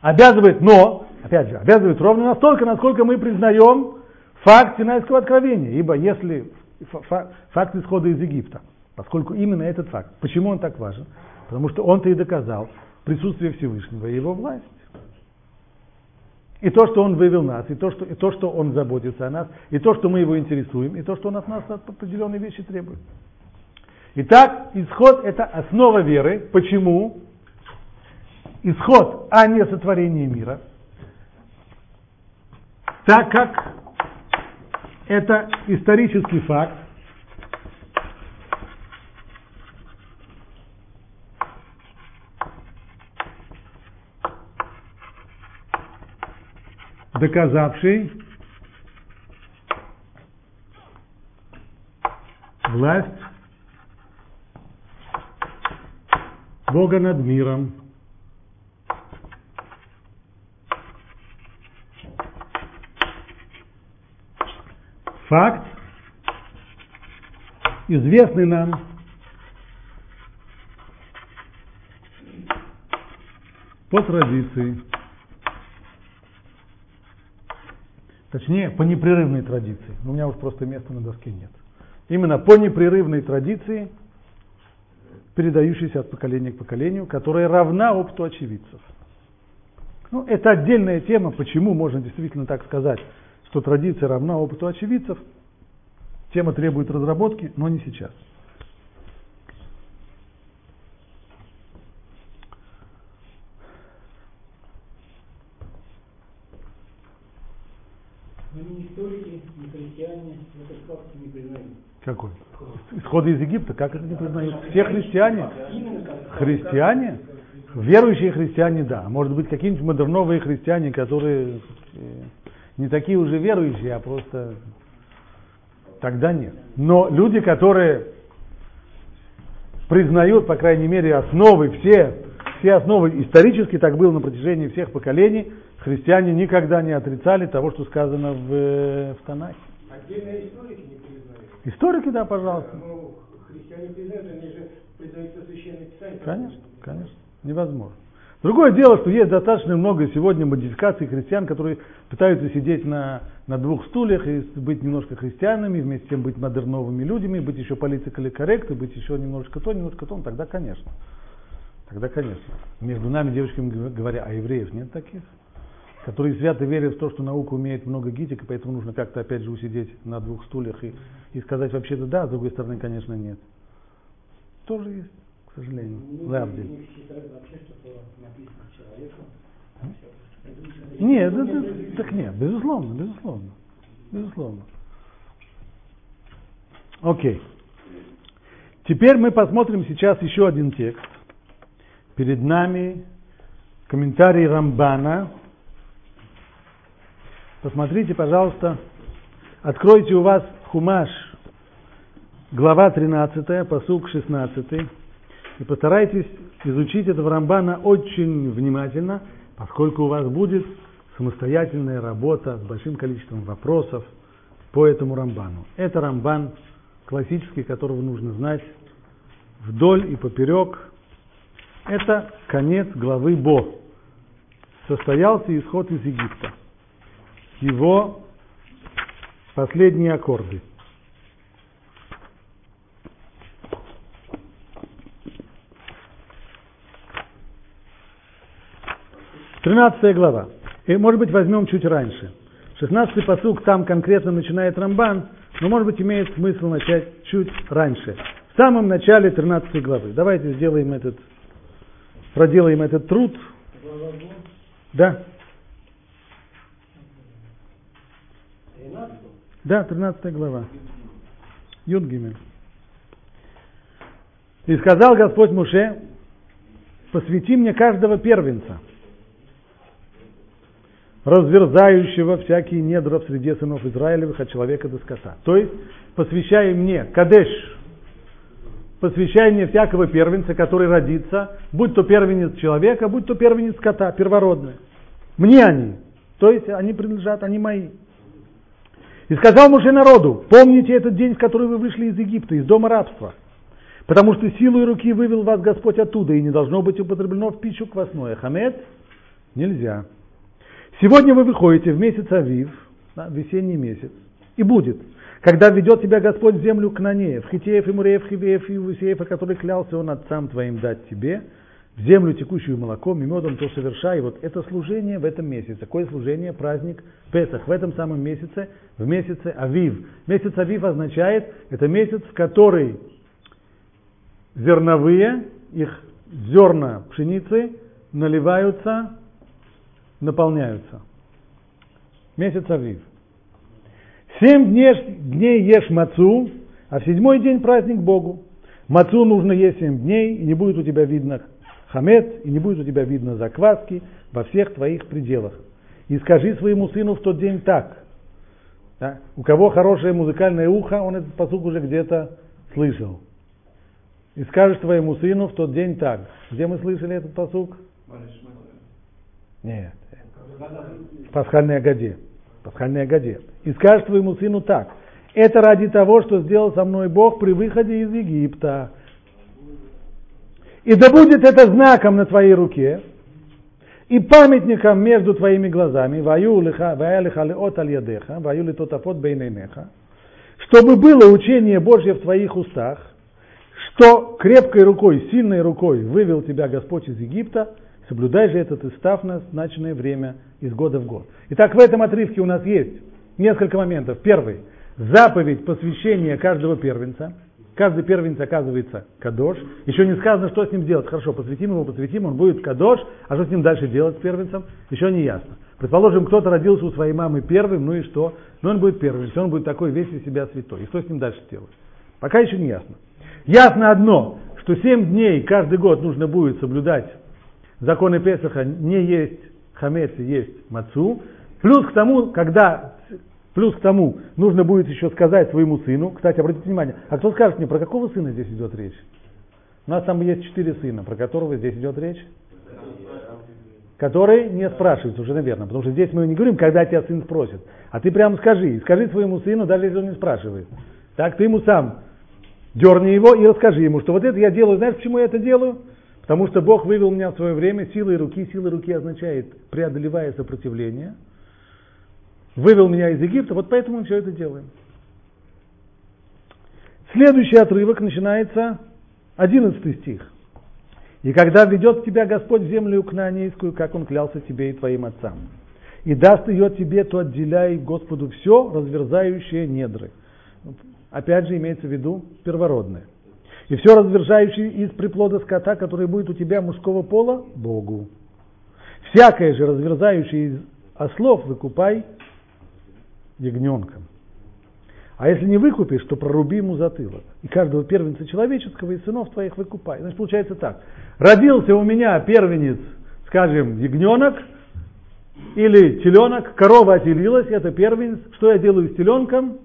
Обязывает, но, опять же, обязывает ровно настолько, насколько мы признаем факт Синайского откровения. Ибо если факт исхода из Египта, поскольку именно этот факт, почему он так важен? Потому что он-то и доказал присутствие Всевышнего и его власть. И то, что он вывел нас, и то, что, и то, что он заботится о нас, и то, что мы его интересуем, и то, что он от нас определенные вещи требует. Итак, исход – это основа веры. Почему? Исход, а не сотворение мира. Так как это исторический факт, доказавший власть Бога над миром. Факт, известный нам по традиции. Точнее, по непрерывной традиции. У меня уж просто места на доске нет. Именно по непрерывной традиции, передающейся от поколения к поколению, которая равна опыту очевидцев. Ну, это отдельная тема, почему можно действительно так сказать, что традиция равна опыту очевидцев. Тема требует разработки, но не сейчас. Какой? Исходы из Египта, как это не признают? Все христиане? Христиане? Верующие христиане, да. Может быть, какие-нибудь модерновые христиане, которые не такие уже верующие, а просто тогда нет. Но люди, которые признают, по крайней мере, основы, все, все основы, исторически так было на протяжении всех поколений, христиане никогда не отрицали того, что сказано в, в Танахе. Отдельные историки не признают. Историки, да, пожалуйста. Ну, христиане признают, они же признаются священное писание. Конечно, конечно, невозможно. Другое дело, что есть достаточно много сегодня модификаций христиан, которые пытаются сидеть на, на двух стульях и быть немножко христианами, вместе с тем быть модерновыми людьми, быть еще политикали корректно, быть еще немножко то, немножко то, тогда конечно. Тогда конечно. Между нами, девочками говоря, а евреев нет таких, которые свято верят в то, что наука умеет много гитик, и поэтому нужно как-то опять же усидеть на двух стульях и, и сказать вообще-то да, а с другой стороны, конечно, нет. Тоже есть, к сожалению. Лавдель. Нет, это, это, так нет, безусловно, безусловно, безусловно. Окей. Теперь мы посмотрим сейчас еще один текст. Перед нами комментарий Рамбана. Посмотрите, пожалуйста, откройте у вас Хумаш, глава тринадцатая, пасук шестнадцатый, и постарайтесь изучить этого Рамбана очень внимательно, поскольку у вас будет самостоятельная работа с большим количеством вопросов по этому Рамбану. Это Рамбан классический, которого нужно знать вдоль и поперек. Это конец главы Бо. Состоялся исход из Египта. Его последние аккорды. тринадцатая глава. И, может быть, возьмем чуть раньше. шестнадцатый пасук, там конкретно начинает Рамбан, но, может быть, имеет смысл начать чуть раньше. В самом начале тринадцатой главы. Давайте сделаем этот, проделаем этот труд. Да. Да, тринадцатая глава. Юд-Гимель. «И сказал Господь Муше, посвяти мне каждого первенца, разверзающего всякие недра в среде сынов Израилевых от человека до скота». То есть, посвящай мне, Кадеш, посвящай мне всякого первенца, который родится, будь то первенец человека, будь то первенец скота, первородный. Мне они, то есть они принадлежат, они мои. «И сказал Муше народу, помните этот день, в который вы вышли из Египта, из дома рабства. Потому что силой руки вывел вас Господь оттуда, и не должно быть употреблено в пищу квасное. Хамец нельзя. Сегодня вы выходите в месяц Авив, да, весенний месяц, и будет, когда ведет тебя Господь в землю Кнанеев, Хитеев, и Муреев, Хивеев, и Иусеев, о который клялся он отцам твоим дать тебе, в землю текущую молоком и медом, то совершай. И вот это служение в этом месяце. Какое служение? Праздник Песах. В этом самом месяце, в месяце Авив. Месяц Авив означает, это месяц, в который зерновые, их зерна пшеницы наливаются, наполняются. Месяц Авив. Семь дней, дней ешь мацу, а в седьмой день праздник Богу. Мацу нужно есть семь дней, и не будет у тебя видно хамец, и не будет у тебя видно закваски во всех твоих пределах. И скажи своему сыну в тот день так. Да? У кого хорошее музыкальное ухо, он этот пасук уже где-то слышал. И скажешь своему сыну в тот день так. Где мы слышали этот пасук? Нет. В пасхальной агаде. В пасхальной агаде. И скажешь своему сыну так. Это ради того, что сделал со мной Бог при выходе из Египта. И да будет это знаком на твоей руке и памятником между твоими глазами, чтобы было учение Божье в твоих устах, что крепкой рукой, сильной рукой вывел тебя Господь из Египта, соблюдай же этот истав на назначенное время из года в год. Итак, в этом отрывке у нас есть несколько моментов. Первый. Заповедь посвящения каждого первенца. Каждый первенец оказывается кадош. Еще не сказано, что с ним делать. Хорошо, посвятим его, посвятим, он будет кадош. А что с ним дальше делать с первенцем, еще не ясно. Предположим, кто-то родился у своей мамы первым, ну и что? Но он будет первенцем, он будет такой весь из себя святой. И что с ним дальше делать? Пока еще не ясно. Ясно одно, что семь дней каждый год нужно будет соблюдать законы Песаха, не есть хамец и есть мацу. Плюс к тому, когда... Плюс к тому, нужно будет еще сказать своему сыну, кстати, обратите внимание, а кто скажет мне, про какого сына здесь идет речь? У нас там есть четыре сына, про которого здесь идет речь? Который не спрашивается, уже, наверное, потому что здесь мы не говорим, когда тебя сын спросит, а ты прямо скажи, скажи своему сыну, даже если он не спрашивает. Так ты ему сам дерни его и расскажи ему, что вот это я делаю, знаешь, почему я это делаю? Потому что Бог вывел меня в свое время силой руки, силой руки означает, преодолевая сопротивление, вывел меня из Египта, вот поэтому мы все это делаем. Следующий отрывок начинается, одиннадцатый стих. «И когда ведет тебя Господь в землю кнаанейскую, как Он клялся тебе и твоим отцам, и даст ее тебе, то отделяй Господу все, разверзающее недры». Опять же имеется в виду первородное. «И все, разверзающее из приплода скота, который будет у тебя мужского пола, Богу. Всякое же, разверзающее из ослов, выкупай ягненком. А если не выкупишь, то проруби ему затылок. И каждого первенца человеческого и сынов твоих выкупай». Значит, получается так. Родился у меня первенец, скажем, ягненок или теленок, корова отелилась, это первенец. Что я делаю с теленком?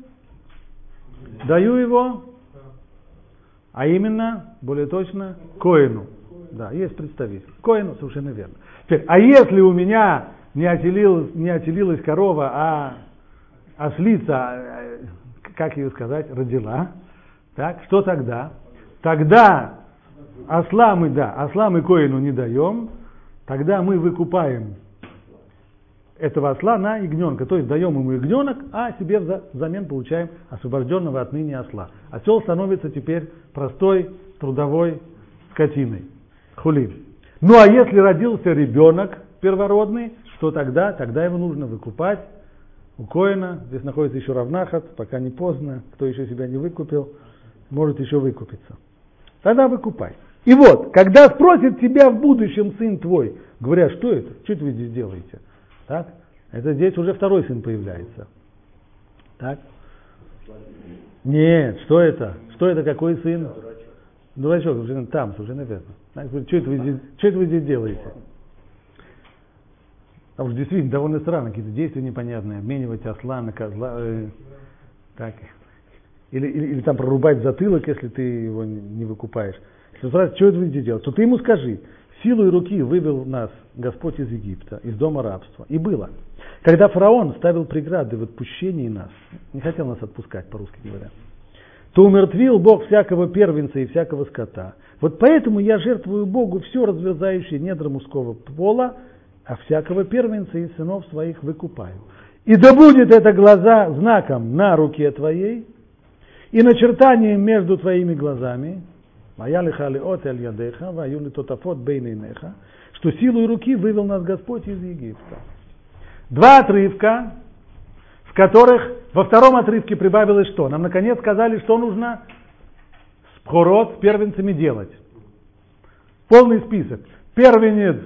Даю его, а именно, более точно, коину. Да, есть представитель. Коину, совершенно верно. Теперь, а если у меня не отелилась, не отелилась корова, а ослица, как ее сказать, родила, так, что тогда? Тогда осла мы, да, осла мы коину не даем, тогда мы выкупаем этого осла на ягненка, то есть даем ему ягненок, а себе взамен получаем освобожденного отныне осла. Осел становится теперь простой трудовой скотиной, хулим. Ну а если родился ребенок первородный, что тогда? Тогда его нужно выкупать у коэна, здесь находится еще равнахат, пока не поздно, кто еще себя не выкупил, может еще выкупиться. Тогда выкупай. И вот, когда спросит тебя в будущем сын твой, говоря, что это, что вы здесь делаете? Так? Это здесь уже второй сын появляется. Так? Нет, что это? Что это, какой сын? Дурачок, уже там, уже наверное. Что это вы здесь, что это вы здесь делаете? Потому что действительно довольно странно, какие-то действия непонятные, обменивать осла на козла, э, так, или, или, или там прорубать затылок, если ты его не выкупаешь. Если сразу, что это вы здесь делаете, то ты ему скажи, силой руки вывел нас Господь из Египта, из дома рабства. И было, когда фараон ставил преграды в отпущении нас, не хотел нас отпускать, по-русски говоря, то умертвил Бог всякого первенца и всякого скота. Вот поэтому я жертвую Богу все разверзающее недра мужского пола, а всякого первенца и сынов своих выкупаю. И да будет это глаза знаком на руке твоей и начертанием между твоими глазами, что силой руки вывел нас Господь из Египта. Два отрывка, в которых во втором отрывке прибавилось что? Нам наконец сказали, что нужно с пхорот, с первенцами делать. Полный список. Первенец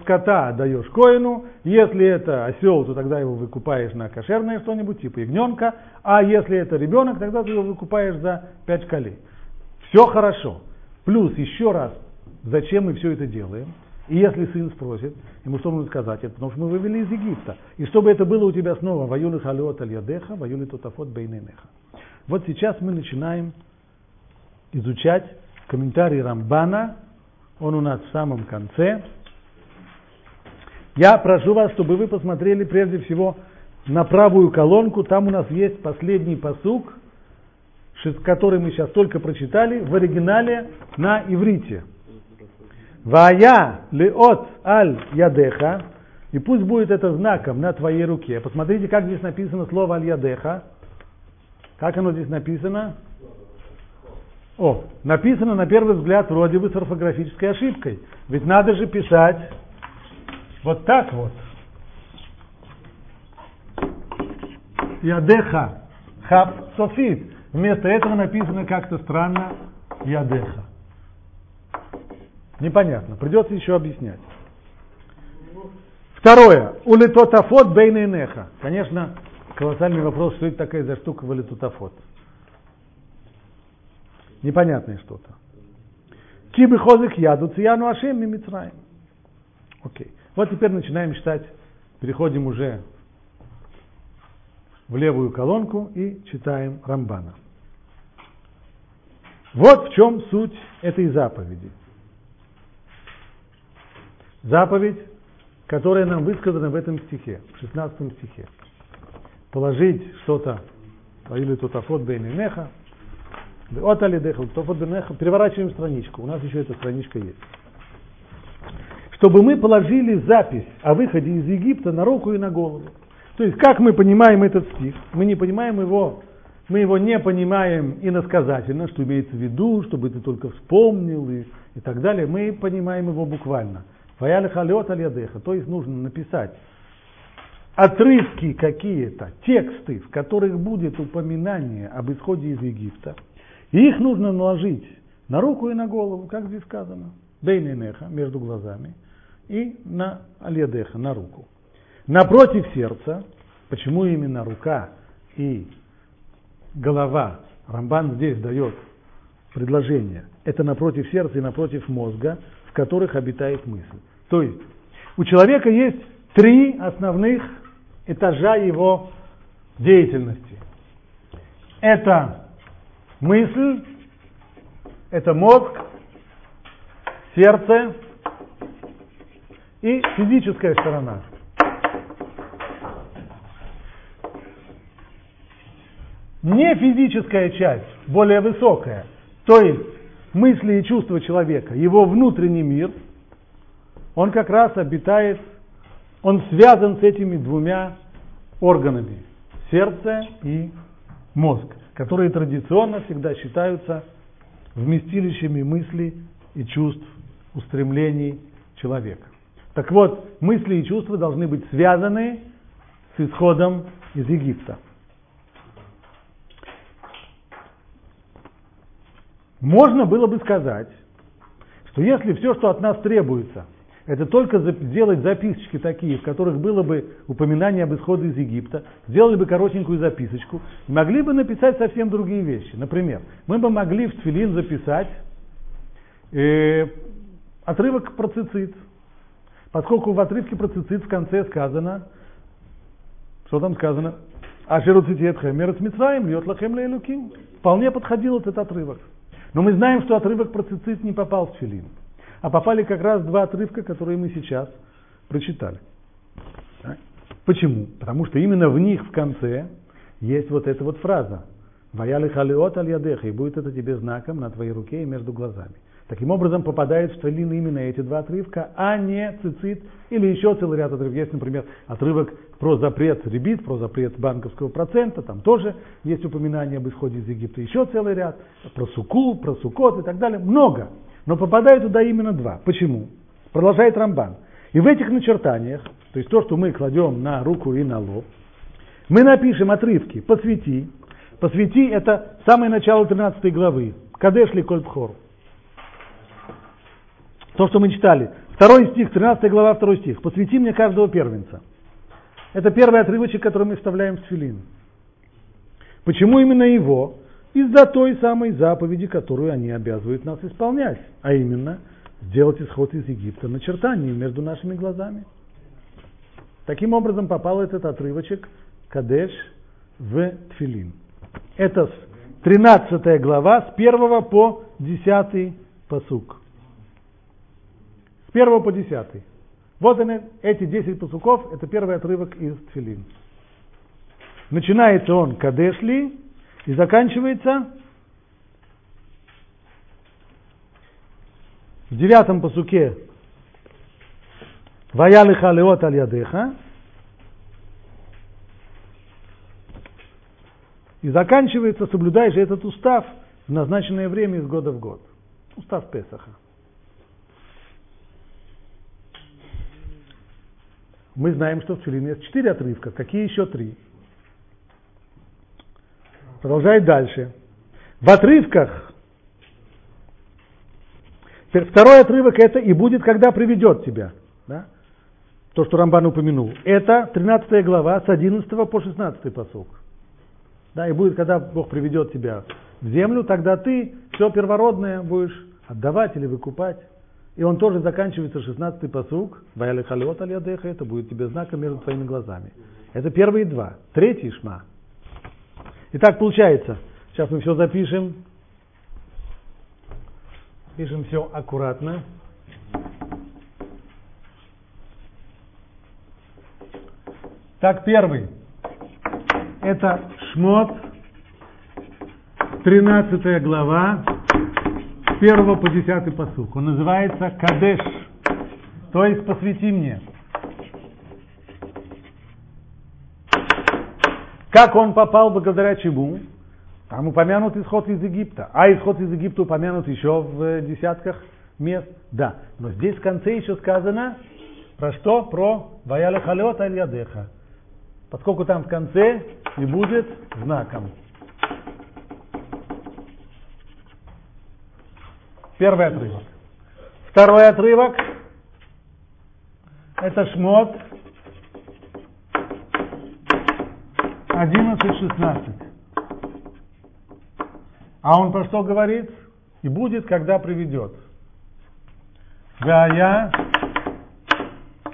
скота даешь коину, если это осел, то тогда его выкупаешь на кошерное что-нибудь, типа ягненка, а если это ребенок, тогда ты его выкупаешь за пять шкалей. Все хорошо. Плюс еще раз, зачем мы все это делаем? И если сын спросит, ему что нужно сказать? Это потому что мы вывели из Египта. И чтобы это было у тебя снова, ваюли халиот аль-ядеха, ваюли тотафот бейнейнеха. Вот сейчас мы начинаем изучать комментарий Рамбана. Он у нас в самом конце. Я прошу вас, чтобы вы посмотрели прежде всего на правую колонку. Там у нас есть последний пасук, который мы сейчас только прочитали, в оригинале на иврите. «Вая леот аль ядеха», и пусть будет это знаком на твоей руке. Посмотрите, как здесь написано слово аль ядеха. Как оно здесь написано? О, написано на первый взгляд вроде бы с орфографической ошибкой. Ведь надо же писать... Вот так вот. Ядеха. Хав софит. Вместо этого написано как-то странно ядеха. Непонятно. Придется еще объяснять. Второе. Улитотафот бейнейнеха. Конечно, колоссальный вопрос, что это такая за штука улитотафот. Непонятное что-то. Кибы хозык яду цияну ашем мимицраим. Окей. Вот теперь начинаем читать, переходим уже в левую колонку и читаем Рамбана. Вот в чем суть этой заповеди. Заповедь, которая нам высказана в этом стихе, в шестнадцатом стихе. Положить что-то, или тотафот бейнейнеха, от алидеха, тотафот бейнейнеха, переворачиваем страничку, у нас еще эта страничка есть. Чтобы мы положили запись о выходе из Египта на руку и на голову. То есть, как мы понимаем этот стих? Мы не понимаем его, мы его не понимаем иносказательно, что имеется в виду, чтобы ты только вспомнил и, и так далее. Мы понимаем его буквально. То есть, нужно написать отрывки какие-то, тексты, в которых будет упоминание об исходе из Египта. И их нужно наложить на руку и на голову, как здесь сказано. Бейнейнеха, между глазами. И на аль-ядеха, на руку. Напротив сердца, почему именно рука и голова, Рамбан здесь дает предложение, это напротив сердца и напротив мозга, в которых обитает мысль. То есть у человека есть три основных этажа его деятельности. Это мысль, это мозг, сердце и физическая сторона. Не физическая часть, более высокая, то есть мысли и чувства человека, его внутренний мир, он как раз обитает, он связан с этими двумя органами, сердце и мозг, которые традиционно всегда считаются вместилищами мысли и чувств, устремлений человека. Так вот, мысли и чувства должны быть связаны с исходом из Египта. Можно было бы сказать, что если все, что от нас требуется, это только делать записочки такие, в которых было бы упоминание об исходе из Египта, сделали бы коротенькую записочку, могли бы написать совсем другие вещи. Например, мы бы могли в тфилин записать э, отрывок про цицит, поскольку в отрывке про цицит в конце сказано, что там сказано, «Ашеру цитиетхэм эрец мицраим льет лахэм лейлуким». Вполне подходил этот отрывок. Но мы знаем, что отрывок про цицит не попал в тфилин, а попали как раз два отрывка, которые мы сейчас прочитали. Почему? Потому что именно в них в конце есть вот эта вот фраза И будет это тебе знаком на твоей руке и между глазами. Таким образом, попадают в твилин именно эти два отрывка, а не цицит или еще целый ряд отрывков. Есть, например, отрывок про запрет ребит, про запрет банковского процента, там тоже есть упоминание об исходе из Египта, еще целый ряд, про суку, про сукот и так далее. Много, но попадают туда именно два. Почему? Продолжает Рамбан. И в этих начертаниях, то есть то, что мы кладем на руку и на лоб, мы напишем отрывки «посвяти». «Посвяти» – это самое начало тринадцатой главы. «Кадеш ли коль бхор». То, что мы читали. Второй стих, тринадцатая глава, второй стих. «Посвяти мне каждого первенца». Это первый отрывочек, который мы вставляем в тфилин. Почему именно его? Из-за той самой заповеди, которую они обязывают нас исполнять. А именно, сделать исход из Египта начертанием между нашими глазами. Таким образом попал этот отрывочек «Кадеш» в тфилин. Это тринадцатая глава, с первого по десятый пасук. С первого по десятый. Вот они, эти десять пасуков, это первый отрывок из тфилин. Начинается он «Кадешли» и заканчивается в девятом пасуке «Ваялиха леот аль ядеха». И заканчивается «соблюдай же этот устав в назначенное время из года в год». Устав Песаха. Мы знаем, что в тфилин есть четыре отрывка. Какие еще три? Продолжает дальше. В отрывках. Второй отрывок это «и будет, когда приведет тебя». Да? То, что Рамбан упомянул. Это тринадцатая глава с одиннадцатого по шестнадцатый пасук. Да, и будет, когда Бог приведет тебя в землю, тогда ты все первородное будешь отдавать или выкупать. И он тоже заканчивается шестнадцатый пасук. Ваэле халиот аль ядеха, это будет тебе знаком между твоими глазами. Это первые два. Третий шма. Итак, получается. Сейчас мы все запишем. Пишем все аккуратно. Так, первый. Это Шмот, тринадцатая глава, с первого по десятый пасук. Он называется «Кадеш», то есть «Посвяти мне». Как он попал, благодаря чему? Там упомянут исход из Египта. А исход из Египта упомянут еще в десятках мест. Да, но здесь в конце еще сказано про что? Про «Ваялех алеот аль ядеха». Поскольку там в конце и будет знаком. Первый отрывок. Второй отрывок. Это Шмот. одиннадцать шестнадцать. А он про что говорит? И будет, когда приведет. Гая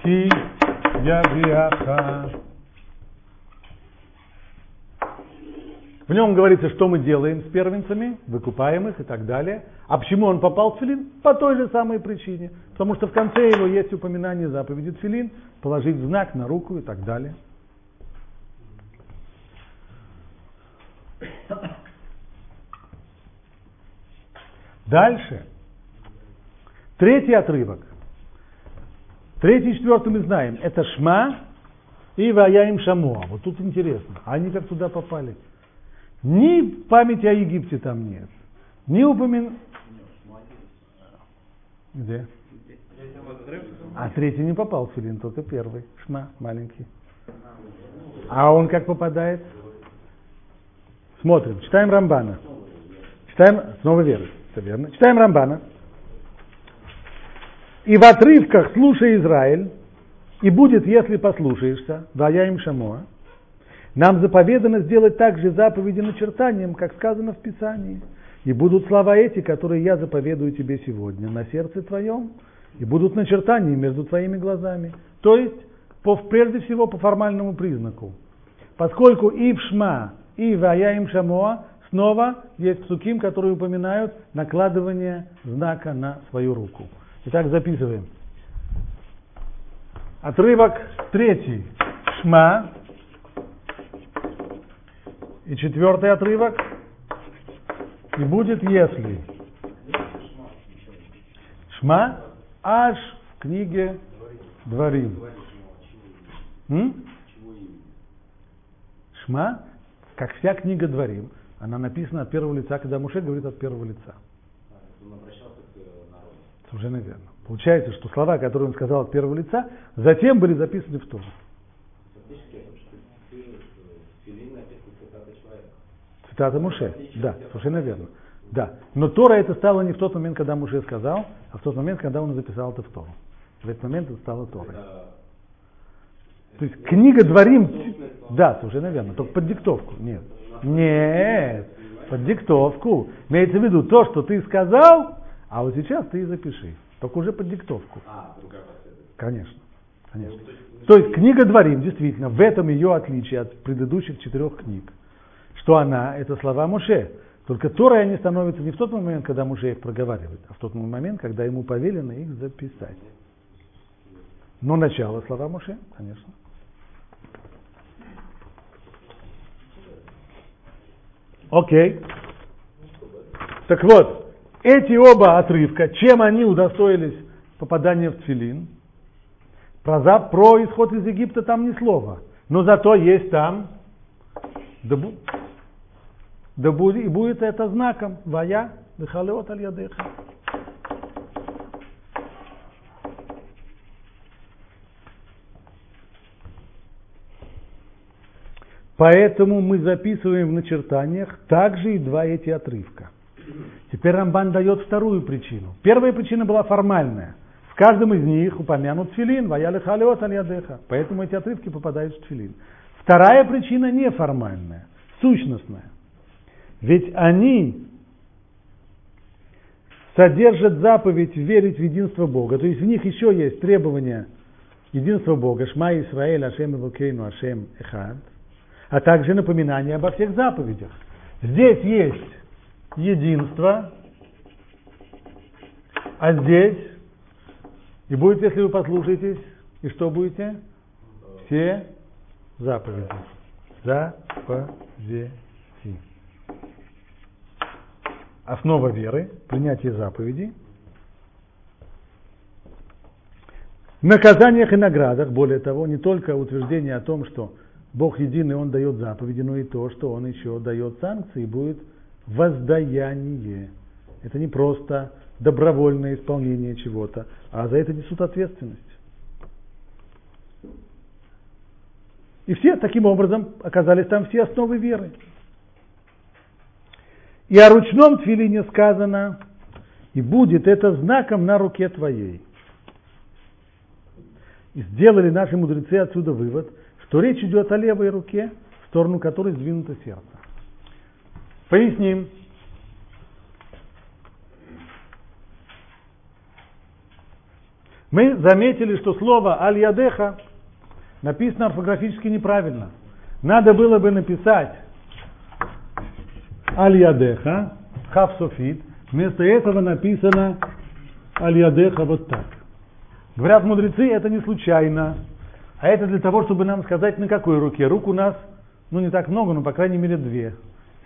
ки явиаха. В нем говорится, что мы делаем с первенцами, выкупаем их и так далее. А почему он попал в тфилин? По той же самой причине. Потому что в конце его есть упоминание заповеди тфилин, положить знак на руку и так далее. Дальше. Третий отрывок. Третий и четвертый мы знаем. Это Шма и Ваяим Шамуа. Вот тут интересно. Они как туда попали? Ни памяти о Египте там нет, ни упомин... Где? А третий не попал в тфилин, только первый. Шма, маленький. А он как попадает? Смотрим, читаем Рамбана. Читаем, снова веры, это верно. Читаем Рамбана. И в отрывках «Слушай, Израиль», и будет, если послушаешься, «Ваяим Шамоа», нам заповедано сделать также заповеди начертанием, как сказано в Писании. И будут слова эти, которые я заповедую тебе сегодня, на сердце твоем, и будут начертания между твоими глазами. То есть, по, прежде всего, по формальному признаку. Поскольку и в Шма, и в Аяим Шамоа снова есть псуким, которые упоминают накладывание знака на свою руку. Итак, записываем. Отрывок третий. Шма. И четвертый отрывок И будет если. Шма аж в книге Дворим. М? Шма, как вся книга Дворим, она написана от первого лица, когда Муше говорит от первого лица. Совершенно верно. Получается, что слова, которые он сказал от первого лица, затем были записаны в Тору. Цитата Муше. Да, совершенно верно. Да. Но Тора это стало не в тот момент, когда Муше сказал, а в тот момент, когда он записал это в Тору. В этот момент это стало Торой. То есть книга Дворим... Да, совершенно верно. Только под диктовку. Нет. Нет. Под диктовку. Имеется в виду то, что ты сказал, а вот сейчас ты и запиши. Только уже под диктовку. А, другая последовательность. Конечно. Конечно. Ну, то, есть, то есть книга Дворим, действительно, в этом ее отличие от предыдущих четырех книг. Что она, это слова Муше. Только Торой они становятся не в тот момент, когда Муше их проговаривает, а в тот момент, когда ему повелено их записать. Но начало слова Муше, конечно. Окей. Так вот, эти оба отрывка, чем они удостоились попадания в тфилин? Про, за, про исход из Египта там ни слова. Но зато есть там... Да, бу, да буд, и будет это знаком. Вая дыхалеот аль ядеха. Поэтому мы записываем в начертаниях также и два эти отрывка. Теперь Рамбан дает вторую причину. Первая причина была формальная. В каждом из них упомянут тфилин. Вая лехалеот аль ядеха. Поэтому эти отрывки попадают в тфилин. Вторая причина неформальная, сущностная. Ведь они содержат заповедь верить в единство Бога. То есть в них еще есть требования единства Бога. Шма Исраэль, Ашем Элокейну, Ашем Эхад. А также напоминание обо всех заповедях. Здесь есть единство, а здесь, и будет, если вы послушаетесь, и что будете? Все заповеди. Заповеди. Основа веры, принятие заповедей. В наказаниях и наградах, более того, не только утверждение о том, что Бог един и Он дает заповеди, но и то, что Он еще дает санкции, будет воздаяние. Это не просто добровольное исполнение чего-то, а за это несут ответственность. И все, таким образом, оказались там все основы веры. И о ручном тфилине сказано, и будет это знаком на руке твоей. И сделали наши мудрецы отсюда вывод, что речь идет о левой руке, в сторону которой сдвинуто сердце. Поясним. Мы заметили, что слово «аль-ядеха» написано орфографически неправильно. Надо было бы написать аль-ядеха, хавсофит. Вместо этого написано аль-ядеха вот так. Говорят мудрецы, это не случайно. А это для того, чтобы нам сказать, на какой руке. Рук у нас, ну не так много, но по крайней мере две.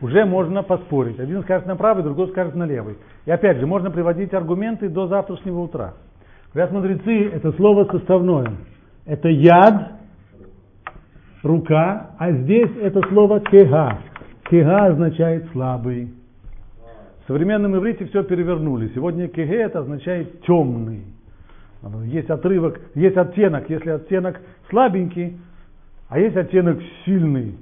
Уже можно поспорить. Один скажет на правой, другой скажет на левой. И опять же, можно приводить аргументы до завтрашнего утра. Говорят мудрецы, это слово составное. Это яд. Рука, а здесь это слово кега. Кега означает слабый. В современном иврите все перевернули. Сегодня кеге это означает темный. Есть отрывок, есть оттенок. Если оттенок слабенький, а есть оттенок сильный,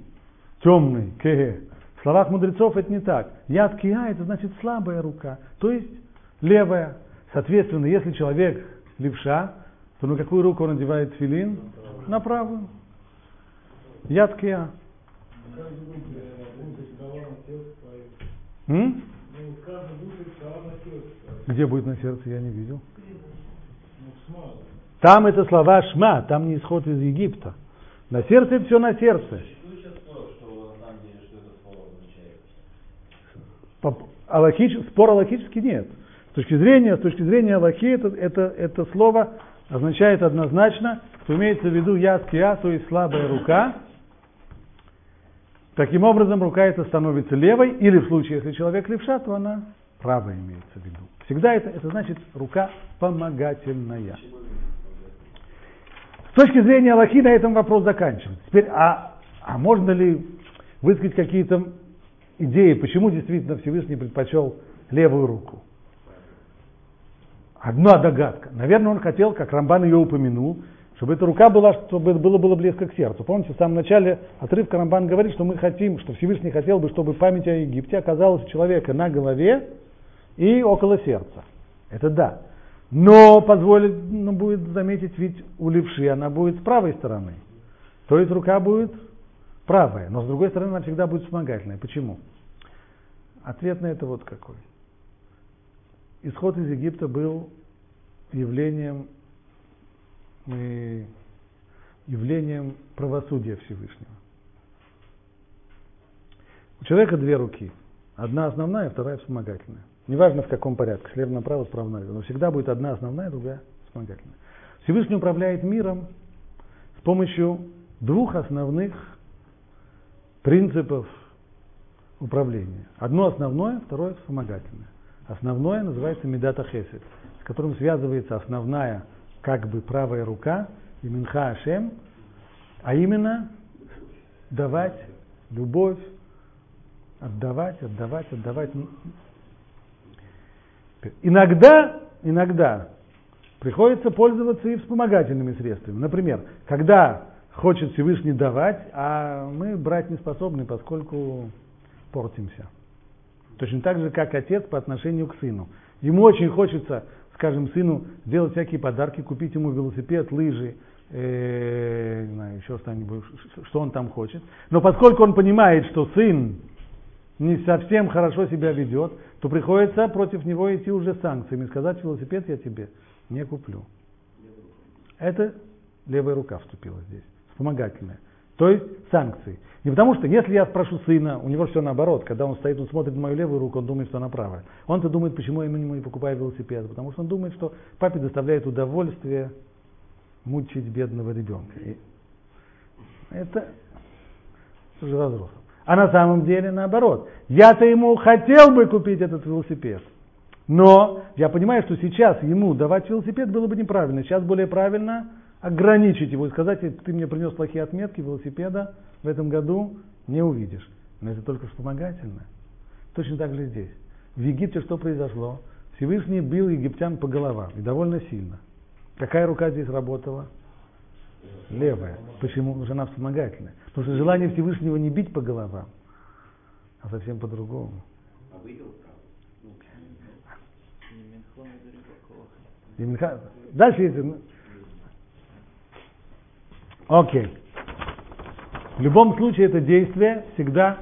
темный, кеге. В словах мудрецов это не так. Яд кега это значит слабая рука, то есть левая. Соответственно, если человек левша, то на какую руку он одевает тфилин? На правую. Яд кеа. Где будет на сердце, я не видел. Там это слова шма, там не исход из Египта. На сердце все на сердце. Спор аллахический нет. С точки зрения, с точки зрения аллахи это, это, это слово означает однозначно, что имеется в виду яд кеа, то есть слабая рука. Таким образом, рука эта становится левой, или в случае, если человек левша, то она правая имеется в виду. Всегда это, это значит рука помогательная. С точки зрения Алахи на этом вопрос заканчивается. Теперь, а, а можно ли высказать какие-то идеи, почему действительно Всевышний предпочел левую руку? Одна догадка. Наверное, он хотел, как Рамбан ее упомянул, чтобы эта рука была, чтобы это было, было близко к сердцу. Помните, в самом начале отрывка Рамбан говорит, что мы хотим, что Всевышний хотел бы, чтобы память о Египте оказалась у человека на голове и около сердца. Это да. Но позволит, ну, будет заметить, ведь у левши она будет с правой стороны. То есть рука будет правая, но с другой стороны она всегда будет вспомогательная. Почему? Ответ на это вот какой. Исход из Египта был явлением, явлением правосудия Всевышнего. У человека две руки. Одна основная, вторая вспомогательная. Неважно в каком порядке, слева направо, справа налево. Но всегда будет одна основная, другая вспомогательная. Всевышний управляет миром с помощью двух основных принципов управления. Одно основное, второе вспомогательное. Основное называется мидата хесед, с которым связывается основная, как бы, правая рука, и минха ашем, а именно давать, любовь, отдавать, отдавать, отдавать. Иногда, иногда приходится пользоваться и вспомогательными средствами. Например, когда хочет Всевышний давать, а мы брать не способны, поскольку портимся. Точно так же, как отец по отношению к сыну. Ему очень хочется, скажем, сыну делать всякие подарки, купить ему велосипед, лыжи, э, не знаю, еще что-нибудь, что он там хочет. Но поскольку он понимает, что сын не совсем хорошо себя ведет, то приходится против него идти уже с санкциями, сказать: велосипед я тебе не куплю. Это левая рука вступила здесь, вспомогательная. То есть санкции. Не потому что, если я спрошу сына, у него все наоборот, когда он стоит, он смотрит на мою левую руку, он думает, что она правая. Он-то думает, почему я ему не покупаю велосипед, потому что он думает, что папе доставляет удовольствие мучить бедного ребенка. И это уже разросло. А на самом деле наоборот. Я-то ему хотел бы купить этот велосипед, но я понимаю, что сейчас ему давать велосипед было бы неправильно. Сейчас более правильно ограничить его и сказать: ты мне принес плохие отметки, велосипеда в этом году не увидишь. Но это только вспомогательно. Точно так же здесь. В Египте что произошло? Всевышний бил египтян по головам, и довольно сильно. Какая рука здесь работала? Левая. Почему? Потому что она вспомогательная. Потому что желание Всевышнего не бить по головам, а совсем по-другому. Дальше есть... Окей. Okay. В любом случае это действие всегда,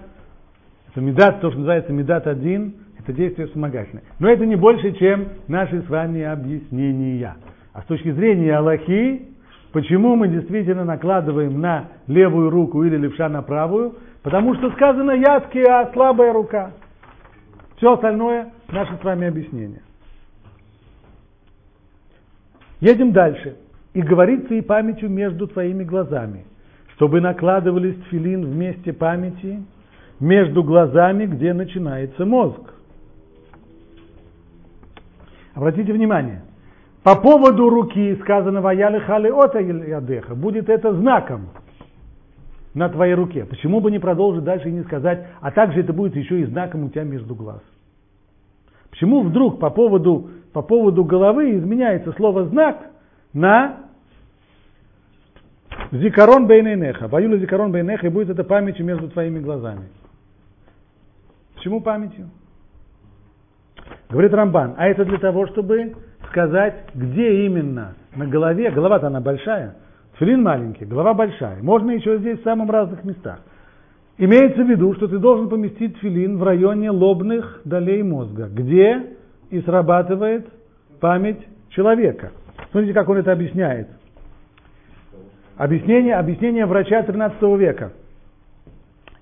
это мидат, то, что называется мидат один, это действие вспомогательное. Но это не больше, чем наши с вами объяснения. А с точки зрения Алахи, почему мы действительно накладываем на левую руку или левша на правую? Потому что сказано ядки, а слабая рука. Все остальное наше с вами объяснение. Едем дальше. И говорится: и памятью между твоими глазами, чтобы накладывались тфилин вместе памяти между глазами, где начинается мозг. Обратите внимание, по поводу руки сказано ваяли хали ота ядеха, будет это знаком на твоей руке. Почему бы не продолжить дальше и не сказать, а также это будет еще и знаком у тебя между глаз? Почему вдруг по поводу, по поводу головы изменяется слово знак на зикарон бейнейнеха, баюла зикарон бейнеха, и будет это памятью между твоими глазами? Почему памятью? Говорит Рамбан, а это для того, чтобы сказать, где именно на голове, голова-то она большая, тфилин маленький, голова большая, можно еще здесь в самых разных местах. Имеется в виду, что ты должен поместить тфилин в районе лобных долей мозга, где и срабатывает память человека. Смотрите, как он это объясняет. Объяснение, объяснение врача тринадцатого века.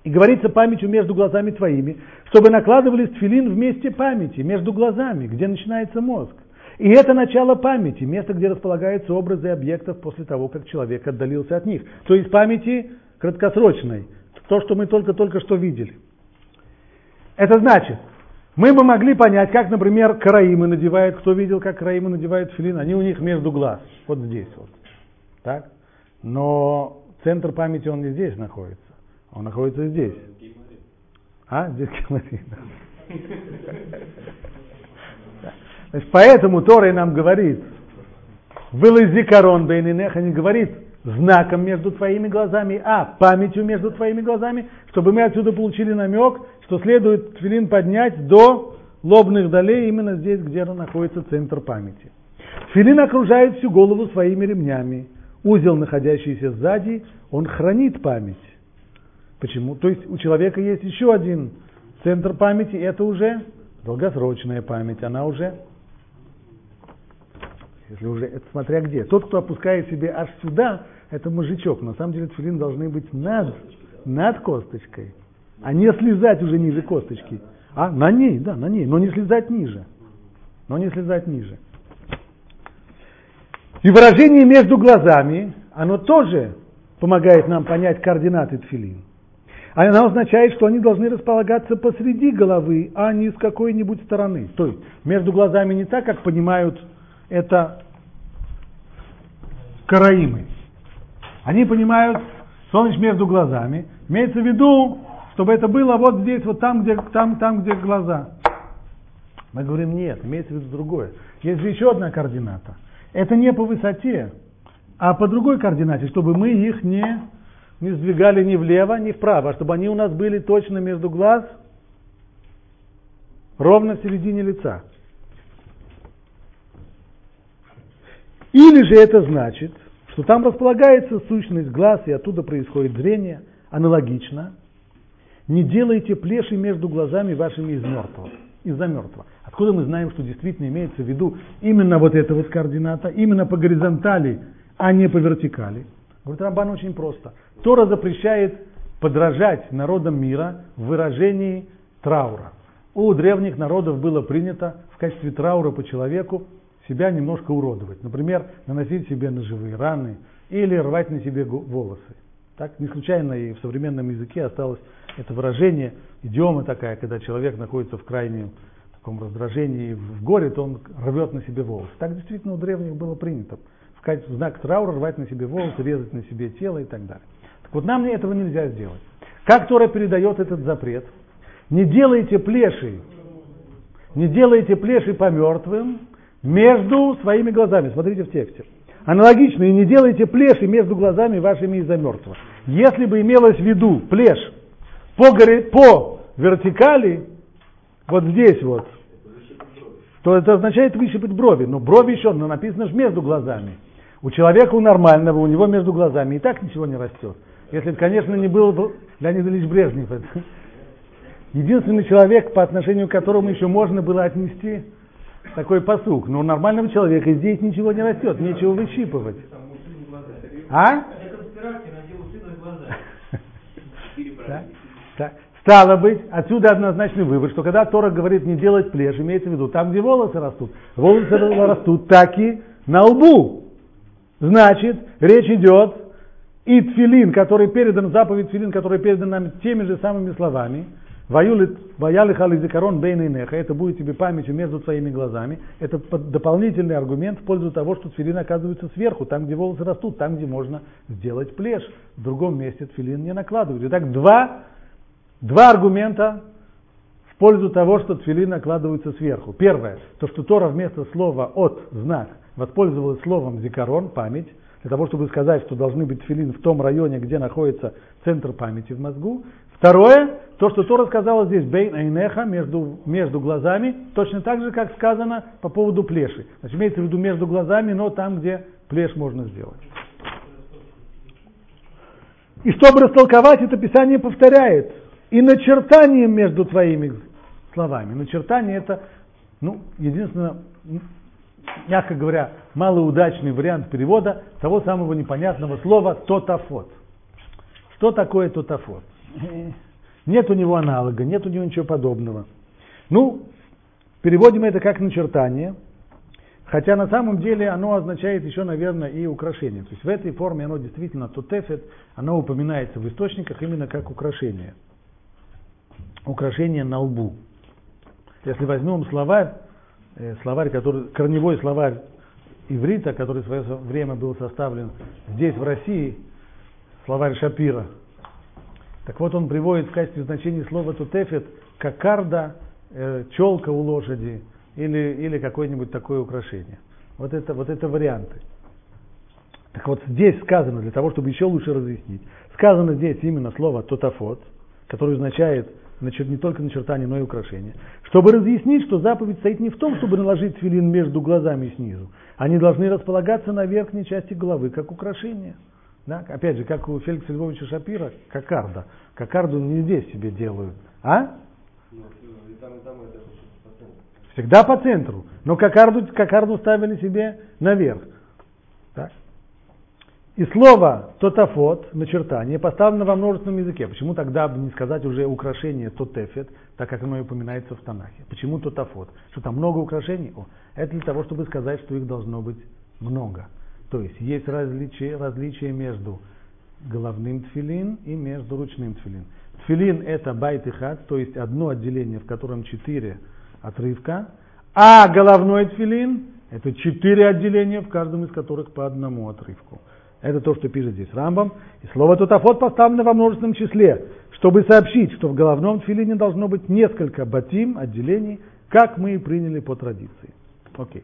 И говорится: памятью между глазами твоими, чтобы накладывались тфилин вместе памяти, между глазами, где начинается мозг. И это начало памяти, место, где располагаются образы объектов после того, как человек отдалился от них. То есть памяти краткосрочной, то, что мы только-только что видели. Это значит, мы бы могли понять, как, например, караимы надевают, кто видел, как караимы надевают филин, они у них между глаз, вот здесь вот, так? Но центр памяти, он не здесь находится, он находится здесь. А? Здесь геморрой. Значит, поэтому Тора нам говорит, «Вылазикарон бейнинеха», не говорит знаком между твоими глазами, а памятью между твоими глазами, чтобы мы отсюда получили намек, что следует тфилин поднять до лобных долей, именно здесь, где находится центр памяти. Тфилин окружает всю голову своими ремнями. Узел, находящийся сзади, он хранит память. Почему? То есть у человека есть еще один центр памяти, это уже долгосрочная память, она уже, если уже, это смотря где. Тот, кто опускает себе аж сюда, это мозжечок. На самом деле тфилин должны быть над, над косточкой, а не слезать уже ниже косточки. А, на ней, да, на ней, но не слезать ниже. Но не слезать ниже. И выражение между глазами, оно тоже помогает нам понять координаты тфилин. Она означает, что они должны располагаться посреди головы, а не с какой-нибудь стороны. То есть между глазами не так, как понимают это караимы. Они понимают, что он между глазами. Имеется в виду, чтобы это было вот здесь, вот там, где, там, там, где глаза. Мы говорим, нет, имеется в виду другое. Есть же еще одна координата. Это не по высоте, а по другой координате, чтобы мы их не... не сдвигали ни влево, ни вправо, а чтобы они у нас были точно между глаз, ровно в середине лица. Или же это значит, что там располагается сущность глаз, и оттуда происходит зрение. Аналогично, не делайте плеши между глазами вашими из мертвого, из-за мертвого. Откуда мы знаем, что действительно имеется в виду именно вот эта вот координата, именно по горизонтали, а не по вертикали? Говорит Рамбан очень просто. Тора запрещает подражать народам мира в выражении траура. У древних народов было принято в качестве траура по человеку себя немножко уродовать. Например, наносить себе ножевые раны или рвать на себе волосы. Так не случайно и в современном языке осталось это выражение, идиома такая, когда человек находится в крайнем таком раздражении и в горе, то он рвет на себе волосы. Так действительно у древних было принято. В знак траура рвать на себе волосы, резать на себе тело и так далее. Так вот, нам этого нельзя сделать. Как Тора передает этот запрет? Не делайте плеши, не делайте плеши по мертвым между своими глазами. Смотрите в тексте. Аналогично, и не делайте плеши между глазами вашими из-за мертвого. Если бы имелось в виду плешь по, горе, по вертикали, вот здесь вот, то это означает выщипать брови. Но брови еще, но написано же между глазами. У человека, у нормального, у него между глазами и так ничего не растет. Если это, конечно, не был бы Леонид Ильич Брежнев. Единственный человек, по отношению к которому еще можно было отнести такой посук. Но у нормального человека здесь ничего не растет, нечего выщипывать. А? Стало быть, отсюда однозначный вывод, что когда Тора говорит не делать плешь, имеется в виду там, где волосы растут. Волосы растут так и на лбу. Значит, речь идет и тфилин, который передан, заповедь тфилин, который передан нам теми же самыми словами. «Ваялиха лизикарон бейнейнеха» – это будет тебе памятью между твоими глазами. Это дополнительный аргумент в пользу того, что тфилин оказывается сверху, там, где волосы растут, там, где можно сделать плешь. В другом месте тфилин не накладывают. Итак, два, два аргумента в пользу того, что тфилин накладывается сверху. Первое, то, что Тора вместо слова «от» знак воспользовалась словом «зикарон» – память, для того, чтобы сказать, что должны быть тфилин в том районе, где находится центр памяти в мозгу. Второе, то, что Тора сказала здесь «бейн айнеха» – между, между глазами, точно так же, как сказано по поводу плеши. Значит, имеется в виду между глазами, но там, где плешь можно сделать. И чтобы растолковать, это Писание повторяет. И начертание между твоими словами. Начертание – это, ну, единственное... мягко говоря, малоудачный вариант перевода того самого непонятного слова «тотафот». Что такое «тотафот»? Нет у него аналога, нет у него ничего подобного. Ну, переводим это как начертание. Хотя на самом деле оно означает еще, наверное, и украшение. То есть в этой форме оно действительно тотефет, оно упоминается в источниках именно как украшение. Украшение на лбу. Если возьмем словарь, словарь который, корневой словарь иврита, который в свое время был составлен здесь, в России, словарь Шапира. Так вот он приводит в качестве значения слова тотефет кокарда, э, челка у лошади, Или, или какое-нибудь такое украшение. Вот это, вот это варианты. Так вот здесь сказано, для того, чтобы еще лучше разъяснить, сказано здесь именно слово «тотафот», которое означает не только начертание, но и украшение, чтобы разъяснить, что заповедь стоит не в том, чтобы наложить тфилин между глазами снизу. Они должны располагаться на верхней части головы, как украшение. Да? Опять же, как у Феликса Львовича Шапира, кокарда. Кокарду не здесь себе делают. А? Всегда по центру, но кокарду, кокарду ставили себе наверх. Так. И слово «тотафот», начертание, поставлено во множественном языке. Почему тогда не сказать уже украшение «тотефет», так как оно и упоминается в Танахе? Почему «тотафот»? Что там много украшений? О, это для того, чтобы сказать, что их должно быть много. То есть есть различие, различие между головным тфилин и между ручным тфилин. Тфилин – это байт-эхад, то есть одно отделение, в котором четыре отрывка, а головной тфилин – это четыре отделения, в каждом из которых по одному отрывку. Это то, что пишет здесь Рамбам. И слово «тотафот» поставлено во множественном числе, чтобы сообщить, что в головном тфилине должно быть несколько батим, отделений, как мы и приняли по традиции. Окей.